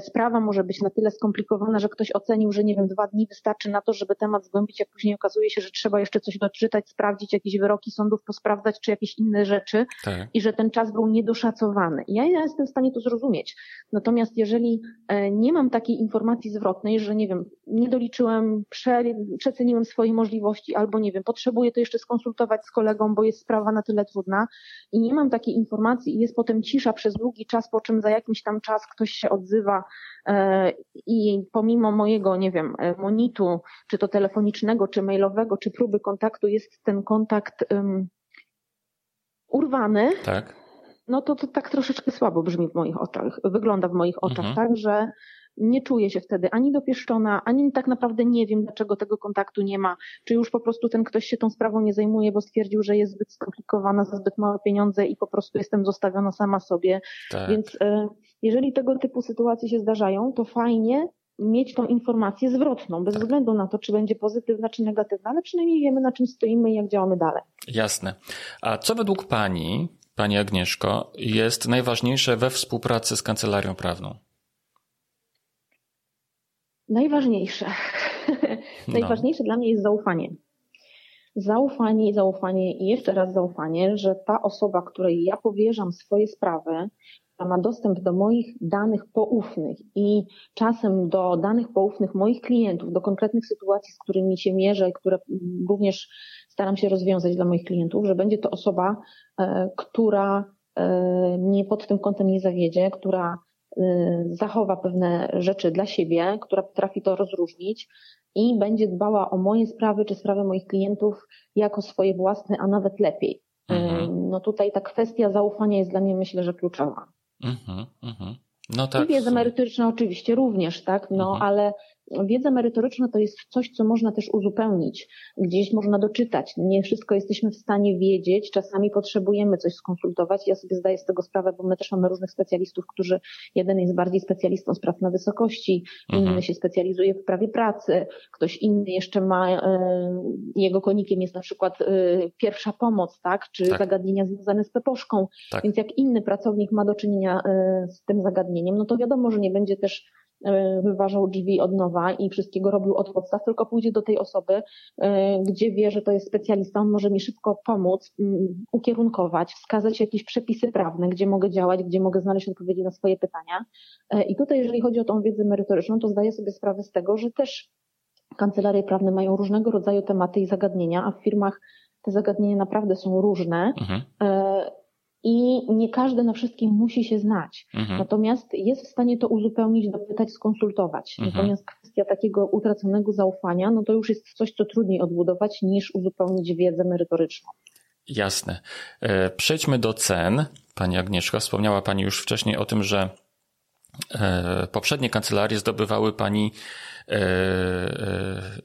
sprawa może być na tyle skomplikowana, że ktoś ocenił, że nie wiem, 2 dni wystarczy na to, żeby temat zgłębić, a później okazuje się, że trzeba jeszcze coś doczytać, sprawdzić, jakieś wyroki sądów posprawdzać, czy jakieś inne rzeczy, tak, i że ten czas był niedoszacowany. Ja jestem w stanie to zrozumieć. Natomiast jeżeli nie mam takiej informacji zwrotnej, że nie wiem, nie doliczyłem, przeceniłem swoje możliwości, albo nie wiem, potrzebuję to jeszcze skonsultować z kolegą, bo jest sprawa na tyle trudna i nie mam takiej informacji i jest potem cisza przez długi czas, po czym za jakimś tam czas ktoś się odzywa i pomimo mojego, nie wiem, monitu, czy to telefonicznego, czy mailowego, czy próby kontaktu jest ten kontakt urwany, tak, no to tak troszeczkę słabo brzmi w moich oczach, wygląda w moich oczach, mhm, tak, że nie czuję się wtedy ani dopieszczona, ani tak naprawdę nie wiem, dlaczego tego kontaktu nie ma. Czy już po prostu ten ktoś się tą sprawą nie zajmuje, bo stwierdził, że jest zbyt skomplikowana za zbyt małe pieniądze i po prostu jestem zostawiona sama sobie. Tak. Więc jeżeli tego typu sytuacje się zdarzają, to fajnie mieć tą informację zwrotną, bez względu na to, czy będzie pozytywna, czy negatywna, ale przynajmniej wiemy, na czym stoimy i jak działamy dalej. Jasne. A co według Pani, Pani Agnieszko, jest najważniejsze we współpracy z kancelarią prawną? Najważniejsze. No. Najważniejsze dla mnie jest zaufanie. Zaufanie i zaufanie i jeszcze raz zaufanie, że ta osoba, której ja powierzam swoje sprawy, ma dostęp do moich danych poufnych i czasem do danych poufnych moich klientów, do konkretnych sytuacji, z którymi się mierzę, które również staram się rozwiązać dla moich klientów, że będzie to osoba, która mnie pod tym kątem nie zawiedzie, która zachowa pewne rzeczy dla siebie, która potrafi to rozróżnić i będzie dbała o moje sprawy czy sprawy moich klientów jako swoje własne, a nawet lepiej. Mhm. No tutaj ta kwestia zaufania jest dla mnie, myślę, że kluczowa. Mhm, mhm. No tak. I wiedza merytoryczna oczywiście również, tak, no mhm. ale wiedza merytoryczna to jest coś, co można też uzupełnić, gdzieś można doczytać. Nie wszystko jesteśmy w stanie wiedzieć, czasami potrzebujemy coś skonsultować. Ja sobie zdaję z tego sprawę, bo my też mamy różnych specjalistów, którzy jeden jest bardziej specjalistą z prac na wysokości, mhm. inny się specjalizuje w prawie pracy, ktoś inny jeszcze ma, jego konikiem jest na przykład pierwsza pomoc, tak, czy tak. zagadnienia związane z peposzką. Tak. Więc jak inny pracownik ma do czynienia z tym zagadnieniem, no to wiadomo, że nie będzie też wyważał drzwi od nowa i wszystkiego robił od podstaw, tylko pójdzie do tej osoby, gdzie wie, że to jest specjalista, on może mi szybko pomóc, ukierunkować, wskazać jakieś przepisy prawne, gdzie mogę działać, gdzie mogę znaleźć odpowiedzi na swoje pytania. I tutaj, jeżeli chodzi o tą wiedzę merytoryczną, to zdaję sobie sprawę z tego, że też kancelarie prawne mają różnego rodzaju tematy i zagadnienia, a w firmach te zagadnienia naprawdę są różne. Mhm. I nie każdy na wszystkim musi się znać. Mhm. Natomiast jest w stanie to uzupełnić, dopytać, skonsultować. Mhm. Natomiast kwestia takiego utraconego zaufania, no to już jest coś, co trudniej odbudować niż uzupełnić wiedzę merytoryczną. Jasne. Przejdźmy do cen. Pani Agnieszka, wspomniała Pani już wcześniej o tym, że poprzednie kancelarie zdobywały Pani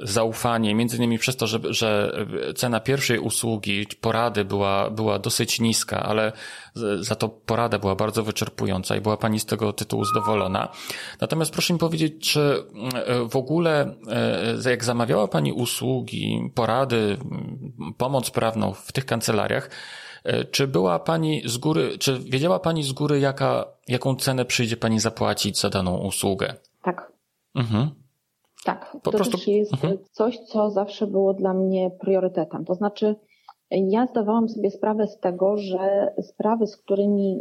zaufanie, między innymi przez to, że cena pierwszej usługi, porady była dosyć niska, ale za to porada była bardzo wyczerpująca i była Pani z tego tytułu zadowolona. Natomiast proszę mi powiedzieć, czy w ogóle jak zamawiała Pani usługi, porady, pomoc prawną w tych kancelariach, czy była Pani z góry, czy wiedziała Pani z góry, jaką cenę przyjdzie Pani zapłacić za daną usługę? Tak. Mhm. Tak, po to prostu... też jest coś, co zawsze było dla mnie priorytetem. To znaczy, ja zdawałam sobie sprawę z tego, że sprawy, z którymi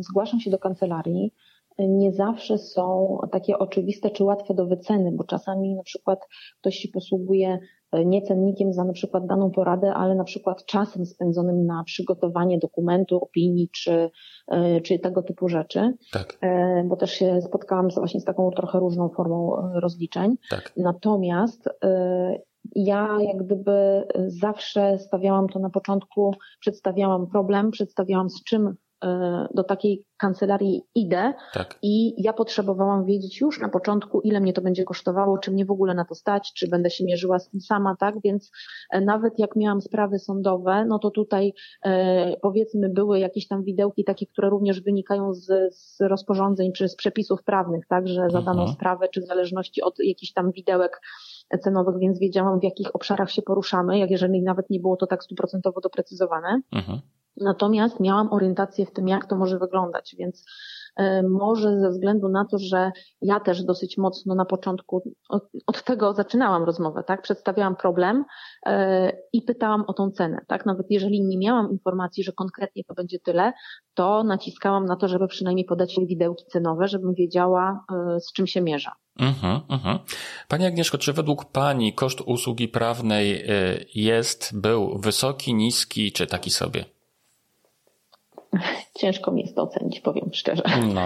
zgłaszam się do kancelarii, nie zawsze są takie oczywiste czy łatwe do wyceny, bo czasami na przykład ktoś się posługuje nie cennikiem za na przykład daną poradę, ale na przykład czasem spędzonym na przygotowanie dokumentu, opinii czy tego typu rzeczy, tak. Bo też się spotkałam właśnie z taką trochę różną formą rozliczeń. Tak. Natomiast ja jak gdyby zawsze stawiałam to na początku, przedstawiałam problem, przedstawiałam z czym do takiej kancelarii idę tak. i ja potrzebowałam wiedzieć już na początku, ile mnie to będzie kosztowało, czy mnie w ogóle na to stać, czy będę się mierzyła z tym sama, tak? Więc nawet jak miałam sprawy sądowe, no to tutaj powiedzmy były jakieś tam widełki takie, które również wynikają z rozporządzeń czy z przepisów prawnych, tak, że za daną sprawę, czy w zależności od jakichś tam widełek cenowych, więc wiedziałam, w jakich obszarach się poruszamy, jak jeżeli nawet nie było to tak 100% doprecyzowane. Mhm. Natomiast miałam orientację w tym, jak to może wyglądać, więc może ze względu na to, że ja też dosyć mocno na początku od tego zaczynałam rozmowę, tak? Przedstawiałam problem i pytałam o tą cenę, tak? Nawet jeżeli nie miałam informacji, że konkretnie to będzie tyle, to naciskałam na to, żeby przynajmniej podać mi widełki cenowe, żebym wiedziała, z czym się mierzę. Pani Agnieszko, czy według Pani koszt usługi prawnej był wysoki, niski, czy taki sobie? Ciężko mi jest to ocenić, powiem szczerze. No.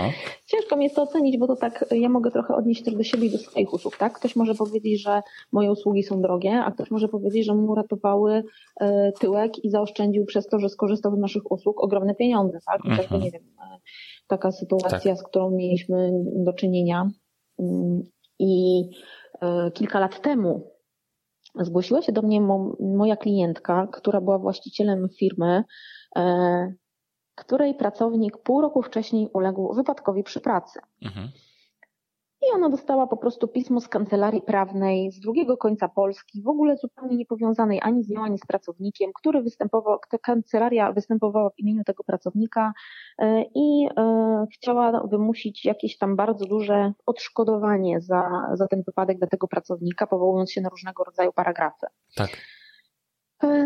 Ciężko mi jest to ocenić, bo to tak, ja mogę trochę odnieść też do siebie i do swoich usług, tak? Ktoś może powiedzieć, że moje usługi są drogie, a ktoś może powiedzieć, że mu uratowały tyłek i zaoszczędził przez to, że skorzystał z naszych usług ogromne pieniądze, tak? Chociażby, nie wiem, taka sytuacja, tak. z którą mieliśmy do czynienia i kilka lat temu zgłosiła się do mnie moja klientka, która była właścicielem firmy, której pracownik pół roku wcześniej uległ wypadkowi przy pracy. Mhm. I ona dostała po prostu pismo z kancelarii prawnej z drugiego końca Polski, w ogóle zupełnie niepowiązanej ani z nią, ani z pracownikiem, który występował, ta kancelaria występowała w imieniu tego pracownika i chciała wymusić jakieś tam bardzo duże odszkodowanie za ten wypadek dla tego pracownika, powołując się na różnego rodzaju paragrafy. Tak.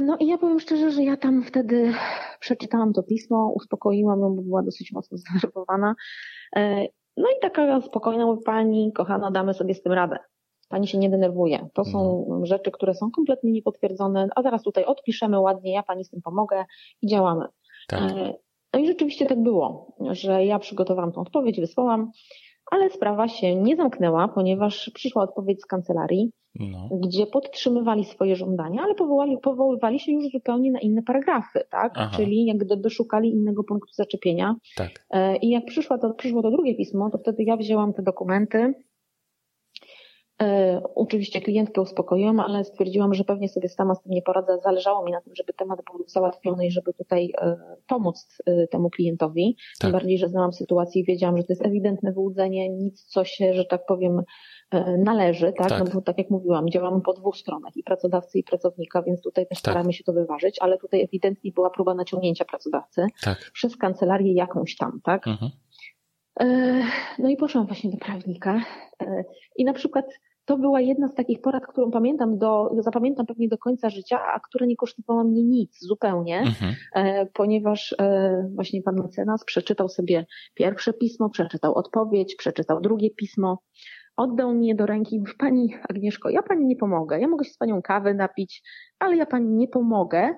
No i ja powiem szczerze, że ja tam wtedy przeczytałam to pismo, uspokoiłam ją, bo była dosyć mocno zdenerwowana. No i taka spokojna mówi, pani kochana, damy sobie z tym radę. Pani się nie denerwuje. To są rzeczy, które są kompletnie niepotwierdzone, a zaraz tutaj odpiszemy ładnie, ja pani z tym pomogę i działamy. Tak. No i rzeczywiście tak było, że ja przygotowałam tą odpowiedź, wysłałam, ale sprawa się nie zamknęła, ponieważ przyszła odpowiedź z kancelarii, gdzie podtrzymywali swoje żądania, ale powoływali się już zupełnie na inne paragrafy, tak? Czyli jak gdyby szukali innego punktu zaczepienia. Tak. I jak przyszło to drugie pismo, to wtedy ja wzięłam te dokumenty. Oczywiście klientkę uspokoiłam, ale stwierdziłam, że pewnie sobie sama z tym nie poradzę. Zależało mi na tym, żeby temat był załatwiony i żeby tutaj pomóc temu klientowi. Tak. Tym bardziej, że znałam sytuację i wiedziałam, że to jest ewidentne wyłudzenie, nic co się, że tak powiem, należy, tak? Tak. No bo tak jak mówiłam, działamy po dwóch stronach, i pracodawcy, i pracownika, więc tutaj też staramy się to wyważyć, ale tutaj ewidentnie była próba naciągnięcia pracodawcy przez kancelarię jakąś tam, tak? Mhm. No i poszłam właśnie do prawnika i na przykład to była jedna z takich porad, którą zapamiętam pewnie do końca życia, a która nie kosztowała mnie nic zupełnie, ponieważ właśnie pan mecenas przeczytał sobie pierwsze pismo, przeczytał odpowiedź, przeczytał drugie pismo, oddał mnie do ręki i mówi: Pani Agnieszko, ja Pani nie pomogę, ja mogę się z Panią kawę napić, ale ja Pani nie pomogę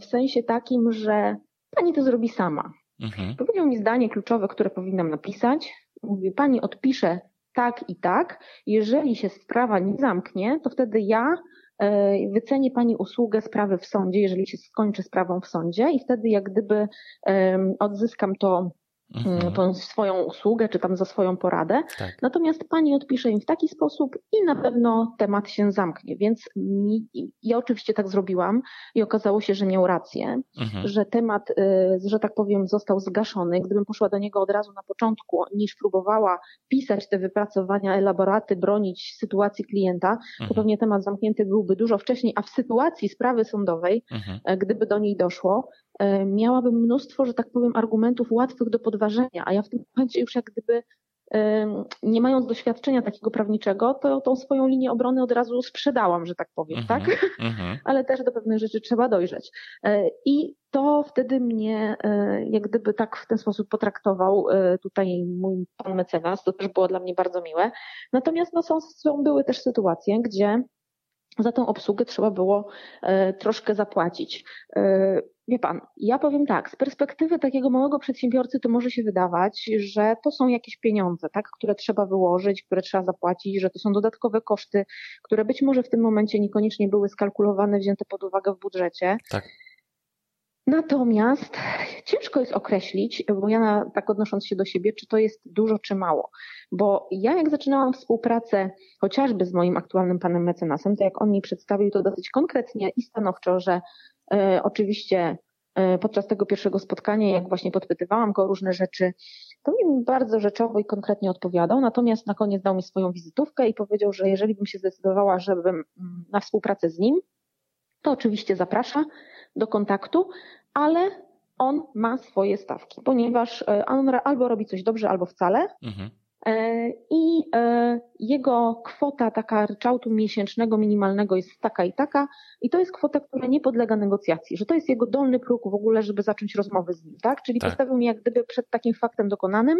w sensie takim, że Pani to zrobi sama. Mhm. Powiedział mi zdanie kluczowe, które powinnam napisać. Mówi: Pani odpisze tak i tak. Jeżeli się sprawa nie zamknie, to wtedy ja wycenię Pani usługę sprawy w sądzie, jeżeli się skończy sprawą w sądzie, i wtedy jak gdyby odzyskam to swoją usługę, czy tam za swoją poradę. Tak. Natomiast Pani odpisze im w taki sposób i na pewno temat się zamknie. Więc ja oczywiście tak zrobiłam i okazało się, że miał rację, że temat, że tak powiem, został zgaszony. Gdybym poszła do niego od razu na początku, niż próbowała pisać te wypracowania, elaboraty, bronić sytuacji klienta, to pewnie temat zamknięty byłby dużo wcześniej, a w sytuacji sprawy sądowej, gdyby do niej doszło, miałabym mnóstwo, że tak powiem, argumentów łatwych do podważenia, a ja w tym momencie już jak gdyby nie mając doświadczenia takiego prawniczego, to tą swoją linię obrony od razu sprzedałam, że tak powiem, tak? Ale też do pewnych rzeczy trzeba dojrzeć. I to wtedy mnie jak gdyby tak w ten sposób potraktował tutaj mój pan mecenas, to też było dla mnie bardzo miłe. Natomiast no, były też sytuacje, gdzie za tą obsługę trzeba było troszkę zapłacić. Wie pan, ja powiem tak, z perspektywy takiego małego przedsiębiorcy to może się wydawać, że to są jakieś pieniądze, tak, które trzeba wyłożyć, które trzeba zapłacić, że to są dodatkowe koszty, które być może w tym momencie niekoniecznie były skalkulowane, wzięte pod uwagę w budżecie. Tak. Natomiast ciężko jest określić, bo ja tak odnosząc się do siebie, czy to jest dużo, czy mało. Bo ja jak zaczynałam współpracę chociażby z moim aktualnym panem mecenasem, to jak on mi przedstawił to dosyć konkretnie i stanowczo, że oczywiście podczas tego pierwszego spotkania, jak właśnie podpytywałam go o różne rzeczy, to mi bardzo rzeczowo i konkretnie odpowiadał, natomiast na koniec dał mi swoją wizytówkę i powiedział, że jeżeli bym się zdecydowała, żebym na współpracę z nim, to oczywiście zaprasza do kontaktu, ale on ma swoje stawki, ponieważ on albo robi coś dobrze, albo wcale. I jego kwota taka ryczałtu miesięcznego minimalnego jest taka i taka, i to jest kwota, która nie podlega negocjacji, że to jest jego dolny próg w ogóle, żeby zacząć rozmowy z nim, tak? Czyli postawił mnie jak gdyby przed takim faktem dokonanym.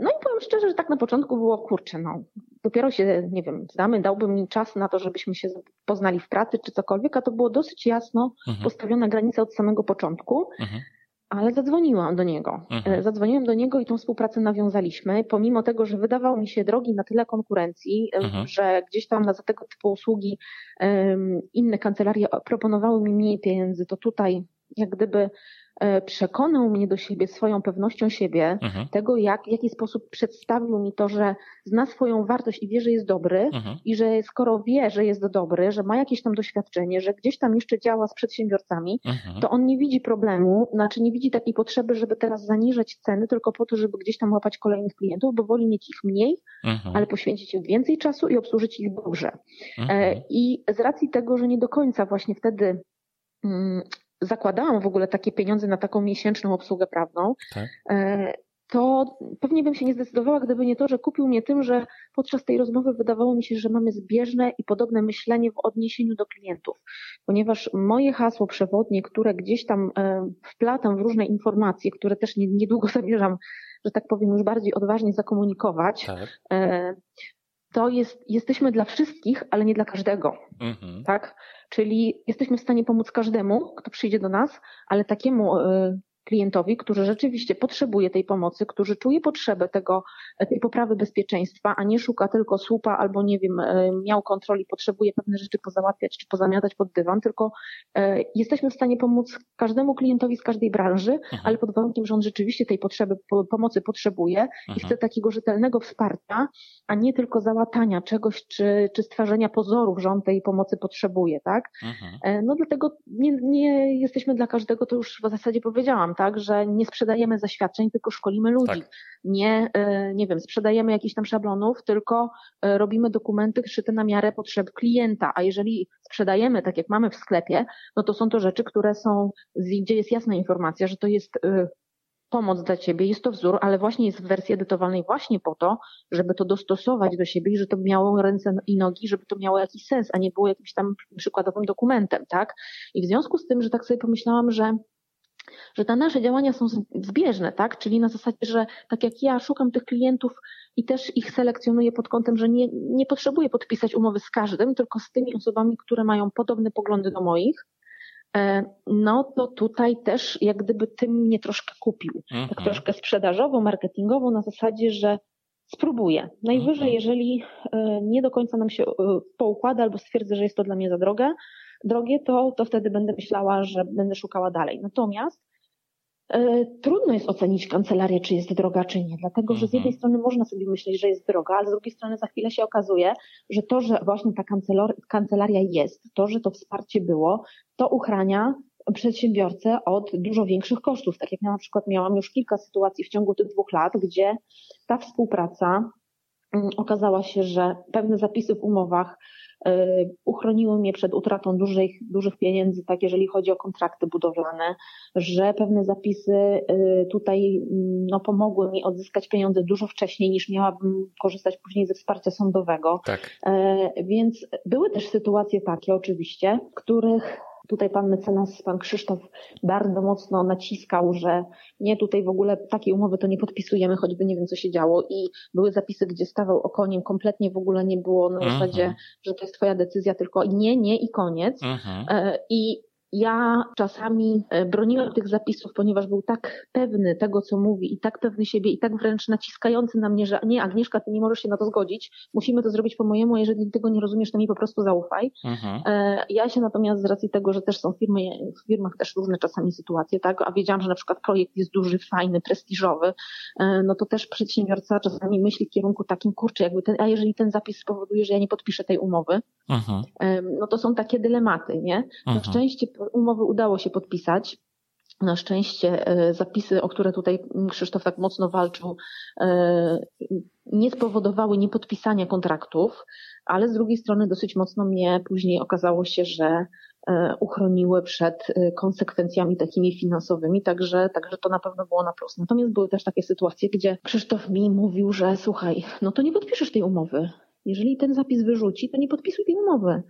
No i powiem szczerze, że tak na początku było, kurczę, no dopiero się, nie wiem, znamy, dałby mi czas na to, żebyśmy się poznali w pracy czy cokolwiek, a to było dosyć jasno postawiona granica od samego początku, ale zadzwoniłam do niego. Zadzwoniłam do niego i tą współpracę nawiązaliśmy, pomimo tego, że wydawał mi się drogi na tyle konkurencji, że gdzieś tam za tego typu usługi inne kancelarie proponowały mi mniej pieniędzy, to tutaj jak gdyby przekonał mnie do siebie swoją pewnością siebie, tego w jaki sposób przedstawił mi to, że zna swoją wartość i wie, że jest dobry i że skoro wie, że jest dobry, że ma jakieś tam doświadczenie, że gdzieś tam jeszcze działa z przedsiębiorcami, to on nie widzi problemu, znaczy nie widzi takiej potrzeby, żeby teraz zaniżać ceny tylko po to, żeby gdzieś tam łapać kolejnych klientów, bo woli mieć ich mniej, ale poświęcić im więcej czasu i obsłużyć ich dobrze. I z racji tego, że nie do końca właśnie wtedy zakładałam w ogóle takie pieniądze na taką miesięczną obsługę prawną, to pewnie bym się nie zdecydowała, gdyby nie to, że kupił mnie tym, że podczas tej rozmowy wydawało mi się, że mamy zbieżne i podobne myślenie w odniesieniu do klientów, ponieważ moje hasło przewodnie, które gdzieś tam wplatam w różne informacje, które też niedługo zamierzam, że tak powiem, już bardziej odważnie zakomunikować, to jesteśmy dla wszystkich, ale nie dla każdego. Mhm. Tak? Czyli jesteśmy w stanie pomóc każdemu, kto przyjdzie do nas, ale takiemu klientowi, który rzeczywiście potrzebuje tej pomocy, który czuje potrzebę tej poprawy bezpieczeństwa, a nie szuka tylko słupa albo nie wiem, miał kontroli, potrzebuje pewne rzeczy pozałatwiać czy pozamiatać pod dywan, tylko jesteśmy w stanie pomóc każdemu klientowi z każdej branży, ale pod warunkiem, że on rzeczywiście tej potrzeby pomocy potrzebuje i chce takiego rzetelnego wsparcia, a nie tylko załatania czegoś czy stwarzania pozorów, że on tej pomocy potrzebuje, tak? No dlatego nie jesteśmy dla każdego, to już w zasadzie powiedziałam, tak, że nie sprzedajemy zaświadczeń, tylko szkolimy ludzi. Tak. Nie wiem, sprzedajemy jakichś tam szablonów, tylko robimy dokumenty szyte na miarę potrzeb klienta, a jeżeli sprzedajemy, tak jak mamy w sklepie, no to są to rzeczy, które są, gdzie jest jasna informacja, że to jest pomoc dla ciebie, jest to wzór, ale właśnie jest w wersji edytowalnej właśnie po to, żeby to dostosować do siebie i żeby to miało ręce i nogi, żeby to miało jakiś sens, a nie było jakimś tam przykładowym dokumentem, tak? I w związku z tym, że tak sobie pomyślałam, że te nasze działania są zbieżne, tak? Czyli na zasadzie, że tak jak ja szukam tych klientów i też ich selekcjonuję pod kątem, że nie potrzebuję podpisać umowy z każdym, tylko z tymi osobami, które mają podobne poglądy do moich, no to tutaj też jak gdyby ty mnie troszkę kupił. Tak troszkę sprzedażowo, marketingowo, na zasadzie, że spróbuję. Najwyżej, jeżeli nie do końca nam się poukłada albo stwierdzę, że jest to dla mnie za drogie, to wtedy będę myślała, że będę szukała dalej. Natomiast trudno jest ocenić kancelarię, czy jest droga, czy nie, dlatego, że z jednej strony można sobie myśleć, że jest droga, ale z drugiej strony za chwilę się okazuje, że to, że właśnie ta kancelaria jest, to, że to wsparcie było, to uchrania przedsiębiorcę od dużo większych kosztów. Tak jak ja na przykład miałam już kilka sytuacji w ciągu tych 2 lat, gdzie ta współpraca okazała się, że pewne zapisy w umowach uchroniły mnie przed utratą dużych pieniędzy, tak jeżeli chodzi o kontrakty budowlane, że pewne zapisy tutaj no, pomogły mi odzyskać pieniądze dużo wcześniej niż miałabym korzystać później ze wsparcia sądowego. Tak. Więc były też sytuacje takie oczywiście, w których tutaj pan mecenas, pan Krzysztof bardzo mocno naciskał, że nie, tutaj w ogóle takiej umowy to nie podpisujemy, choćby nie wiem co się działo i były zapisy, gdzie stawał okoniem, kompletnie w ogóle nie było na zasadzie, że to jest twoja decyzja, tylko nie i koniec. I ja czasami broniłam tych zapisów, ponieważ był tak pewny tego, co mówi i tak pewny siebie i tak wręcz naciskający na mnie, że nie, Agnieszka, ty nie możesz się na to zgodzić, musimy to zrobić po mojemu, jeżeli tego nie rozumiesz, to mi po prostu zaufaj. Ja się natomiast z racji tego, że też są w firmach też różne czasami sytuacje, tak, a wiedziałam, że na przykład projekt jest duży, fajny, prestiżowy, no to też przedsiębiorca czasami myśli w kierunku takim, kurczę, jakby a jeżeli ten zapis spowoduje, że ja nie podpiszę tej umowy, no to są takie dylematy, nie? Na szczęście umowy udało się podpisać. Na szczęście zapisy, o które tutaj Krzysztof tak mocno walczył, nie spowodowały niepodpisania kontraktów, ale z drugiej strony dosyć mocno mnie później okazało się, że uchroniły przed konsekwencjami takimi finansowymi, także to na pewno było na plus. Natomiast były też takie sytuacje, gdzie Krzysztof mi mówił, że słuchaj, no to nie podpiszesz tej umowy. Jeżeli ten zapis wyrzuci, to nie podpisuj tej umowy.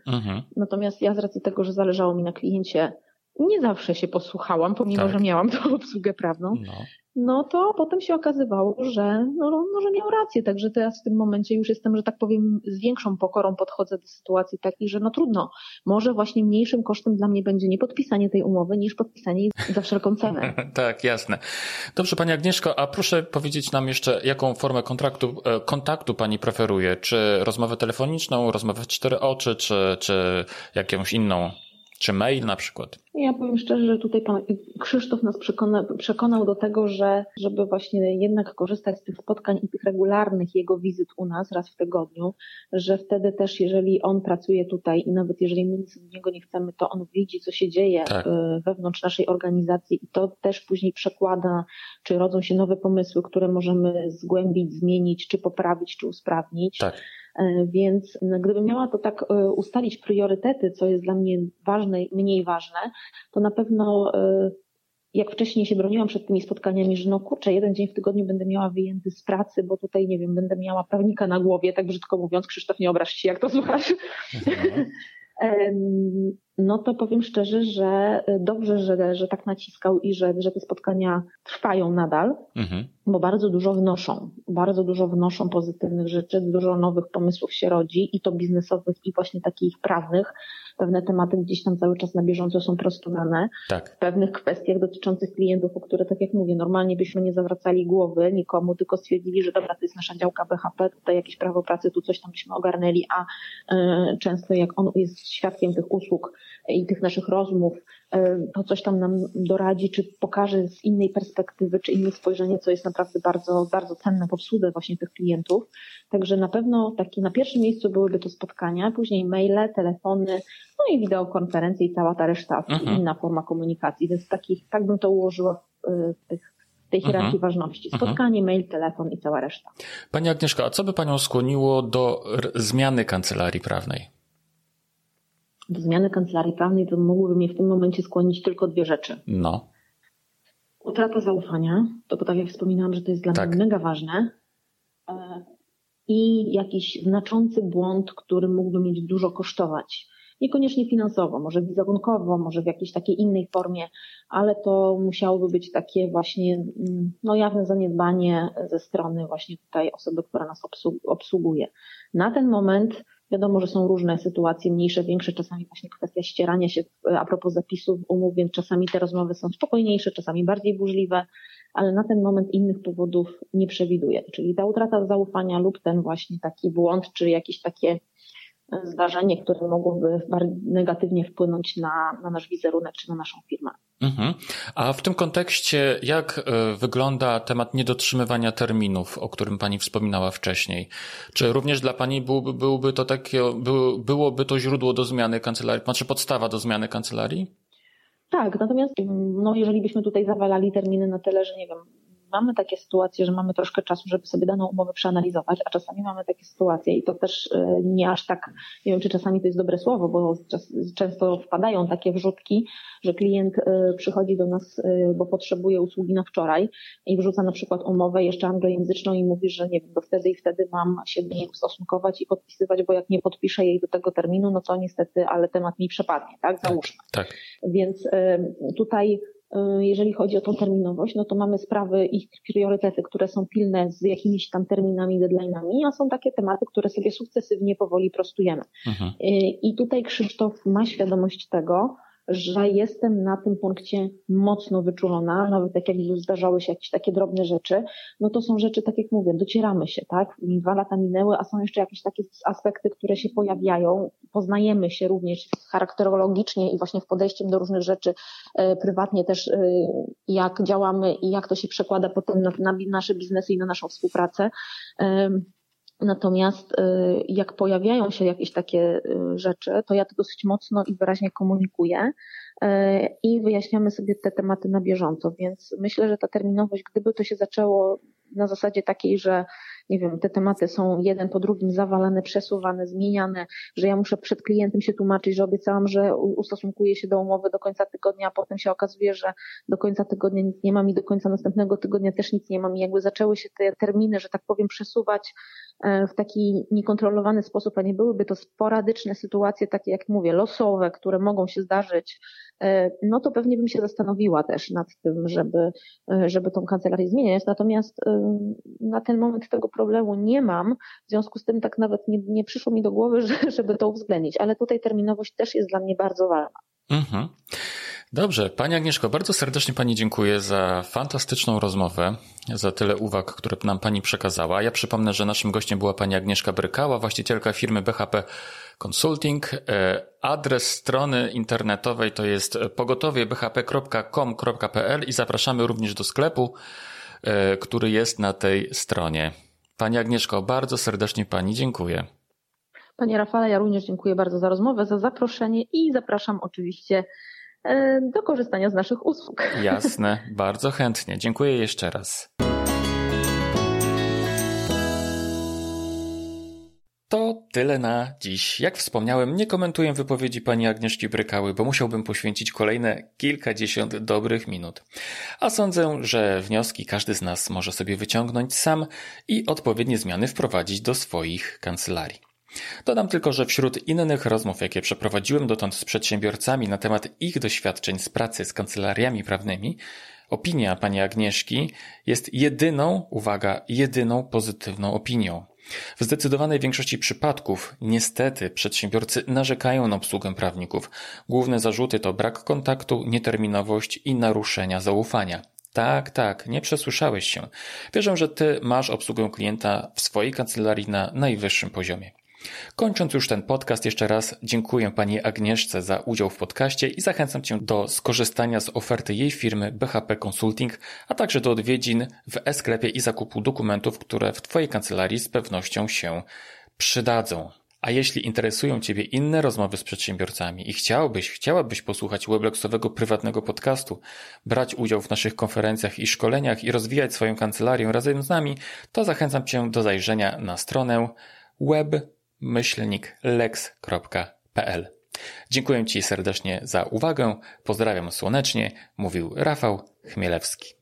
Natomiast ja z racji tego, że zależało mi na kliencie, nie zawsze się posłuchałam, pomimo, że miałam tą obsługę prawną, no to potem się okazywało, że, no, że miał rację. Także teraz w tym momencie już jestem, że tak powiem, z większą pokorą podchodzę do sytuacji takiej, że no trudno, może właśnie mniejszym kosztem dla mnie będzie nie podpisanie tej umowy niż podpisanie jej za wszelką cenę. Tak, jasne. Dobrze, Pani Agnieszko, a proszę powiedzieć nam jeszcze, jaką formę kontaktu Pani preferuje? Czy rozmowę telefoniczną, rozmowę w 4 oczy, czy jakąś inną? Czy mail na przykład? Ja powiem szczerze, że tutaj pan Krzysztof nas przekonał do tego, że żeby właśnie jednak korzystać z tych spotkań i tych regularnych jego wizyt u nas raz w tygodniu, że wtedy też jeżeli on pracuje tutaj i nawet jeżeli my nic od niego nie chcemy, to on widzi, co się dzieje wewnątrz naszej organizacji i to też później przekłada, czy rodzą się nowe pomysły, które możemy zgłębić, zmienić, czy poprawić, czy usprawnić. Tak. Więc gdybym miała to tak ustalić priorytety, co jest dla mnie ważne i mniej ważne, to na pewno jak wcześniej się broniłam przed tymi spotkaniami, że no kurczę, 1 dzień w tygodniu będę miała wyjęty z pracy, bo tutaj, nie wiem, będę miała prawnika na głowie, tak brzydko mówiąc, Krzysztof, nie obraź się, jak to słuchasz. No to powiem szczerze, że dobrze, że tak naciskał i że te spotkania trwają nadal, bo bardzo dużo wnoszą pozytywnych rzeczy, dużo nowych pomysłów się rodzi i to biznesowych i właśnie takich prawnych. Pewne tematy gdzieś tam cały czas na bieżąco są prostowane. Tak. W pewnych kwestiach dotyczących klientów, o które, tak jak mówię, normalnie byśmy nie zawracali głowy nikomu, tylko stwierdzili, że dobra, to jest nasza działka BHP, tutaj jakieś prawo pracy, tu coś tam byśmy ogarnęli, a często jak on jest świadkiem tych usług i tych naszych rozmów, to coś tam nam doradzi, czy pokaże z innej perspektywy, czy inne spojrzenie, co jest naprawdę bardzo, bardzo cenne w obsłudze właśnie tych klientów. Także na pewno takie na pierwszym miejscu byłyby to spotkania, później maile, telefony, no i wideokonferencje i cała ta reszta, inna forma komunikacji. Więc takich, tak bym to ułożyła w tej hierarchii ważności. Spotkanie, mail, telefon i cała reszta. Pani Agnieszka, a co by Panią skłoniło do zmiany kancelarii prawnej? Do zmiany kancelarii prawnej to mogłyby mnie w tym momencie skłonić tylko dwie rzeczy. No. Utrata zaufania, to tak jak wspominałam, że to jest dla mnie mega ważne, i jakiś znaczący błąd, który mógłby mieć dużo kosztować. Niekoniecznie finansowo, może wizerunkowo, może w jakiejś takiej innej formie, ale to musiałoby być takie właśnie jawne zaniedbanie ze strony właśnie tutaj osoby, która nas obsługuje. Na ten moment wiadomo, że są różne sytuacje, mniejsze, większe, czasami właśnie kwestia ścierania się a propos zapisów umów, więc czasami te rozmowy są spokojniejsze, czasami bardziej burzliwe, ale na ten moment innych powodów nie przewiduję. Czyli ta utrata zaufania lub ten właśnie taki błąd, czy jakieś takie zdarzenie, które mogłoby negatywnie wpłynąć na nasz wizerunek czy na naszą firmę. A w tym kontekście jak wygląda temat niedotrzymywania terminów, o którym Pani wspominała wcześniej? Czy również dla Pani byłoby to źródło do zmiany kancelarii, znaczy podstawa do zmiany kancelarii? Tak, natomiast jeżeli byśmy tutaj zawalali terminy na tyle, że nie wiem, mamy takie sytuacje, że mamy troszkę czasu, żeby sobie daną umowę przeanalizować, a czasami mamy takie sytuacje i to też nie aż tak, nie wiem, czy czasami to jest dobre słowo, bo często wpadają takie wrzutki, że klient przychodzi do nas, bo potrzebuje usługi na wczoraj i wrzuca na przykład umowę jeszcze anglojęzyczną i mówi, że nie wiem, do wtedy i wtedy mam się do niej ustosunkować i podpisywać, bo jak nie podpiszę jej do tego terminu, no to niestety, ale temat mi przepadnie, tak? Załóżmy. Tak. Więc tutaj jeżeli chodzi o tą terminowość, no to mamy sprawy, ich priorytety, które są pilne z jakimiś tam terminami, deadline'ami, a są takie tematy, które sobie sukcesywnie powoli prostujemy. I tutaj Krzysztof ma świadomość tego, że jestem na tym punkcie mocno wyczulona, nawet tak jak już zdarzały się jakieś takie drobne rzeczy, no to są rzeczy, tak jak mówię, docieramy się, tak? 2 lata minęły, a są jeszcze jakieś takie aspekty, które się pojawiają, poznajemy się również charakterologicznie i właśnie w podejściu do różnych rzeczy prywatnie też, jak działamy i jak to się przekłada potem na nasze biznesy i na naszą współpracę. Natomiast jak pojawiają się jakieś takie rzeczy, to ja to dosyć mocno i wyraźnie komunikuję i wyjaśniamy sobie te tematy na bieżąco, więc myślę, że ta terminowość, gdyby to się zaczęło na zasadzie takiej, że nie wiem, te tematy są jeden po drugim zawalane, przesuwane, zmieniane, że ja muszę przed klientem się tłumaczyć, że obiecałam, że ustosunkuję się do umowy do końca tygodnia, a potem się okazuje, że do końca tygodnia nic nie mam i do końca następnego tygodnia też nic nie mam i jakby zaczęły się te terminy, że tak powiem, przesuwać w taki niekontrolowany sposób, a nie byłyby to sporadyczne sytuacje, takie jak mówię, losowe, które mogą się zdarzyć, no to pewnie bym się zastanowiła też nad tym, żeby tą kancelarię zmieniać. Natomiast na ten moment tego problemu nie mam, w związku z tym tak nawet nie przyszło mi do głowy, żeby to uwzględnić, ale tutaj terminowość też jest dla mnie bardzo ważna. Dobrze, Pani Agnieszko, bardzo serdecznie Pani dziękuję za fantastyczną rozmowę, za tyle uwag, które nam Pani przekazała. Ja przypomnę, że naszym gościem była Pani Agnieszka Brykała, właścicielka firmy BHP Consulting. Adres strony internetowej to jest pogotowiebhp.com.pl i zapraszamy również do sklepu, który jest na tej stronie. Pani Agnieszko, bardzo serdecznie Pani dziękuję. Panie Rafale, ja również dziękuję bardzo za rozmowę, za zaproszenie i zapraszam oczywiście do korzystania z naszych usług. Jasne, bardzo chętnie. Dziękuję jeszcze raz. To tyle na dziś. Jak wspomniałem, nie komentuję wypowiedzi pani Agnieszki Brykały, bo musiałbym poświęcić kolejne kilkadziesiąt dobrych minut. A sądzę, że wnioski każdy z nas może sobie wyciągnąć sam i odpowiednie zmiany wprowadzić do swoich kancelarii. Dodam tylko, że wśród innych rozmów, jakie przeprowadziłem dotąd z przedsiębiorcami na temat ich doświadczeń z pracy z kancelariami prawnymi, Opinia pani Agnieszki jest jedyną, uwaga, jedyną pozytywną opinią. W zdecydowanej większości przypadków, niestety, przedsiębiorcy narzekają na obsługę prawników. Główne zarzuty to brak kontaktu, nieterminowość i naruszenia zaufania. Tak, nie przesłyszałeś się. Wierzę, że ty masz obsługę klienta w swojej kancelarii na najwyższym poziomie. Kończąc już ten podcast, jeszcze raz dziękuję pani Agnieszce za udział w podcaście i zachęcam cię do skorzystania z oferty jej firmy BHP Consulting, a także do odwiedzin w e-sklepie i zakupu dokumentów, które w twojej kancelarii z pewnością się przydadzą. A jeśli interesują ciebie inne rozmowy z przedsiębiorcami i chciałabyś posłuchać weblexowego prywatnego podcastu, brać udział w naszych konferencjach i szkoleniach i rozwijać swoją kancelarię razem z nami, to zachęcam cię do zajrzenia na stronę web-lex.pl. Dziękuję ci serdecznie za uwagę, pozdrawiam słonecznie, mówił Rafał Chmielewski.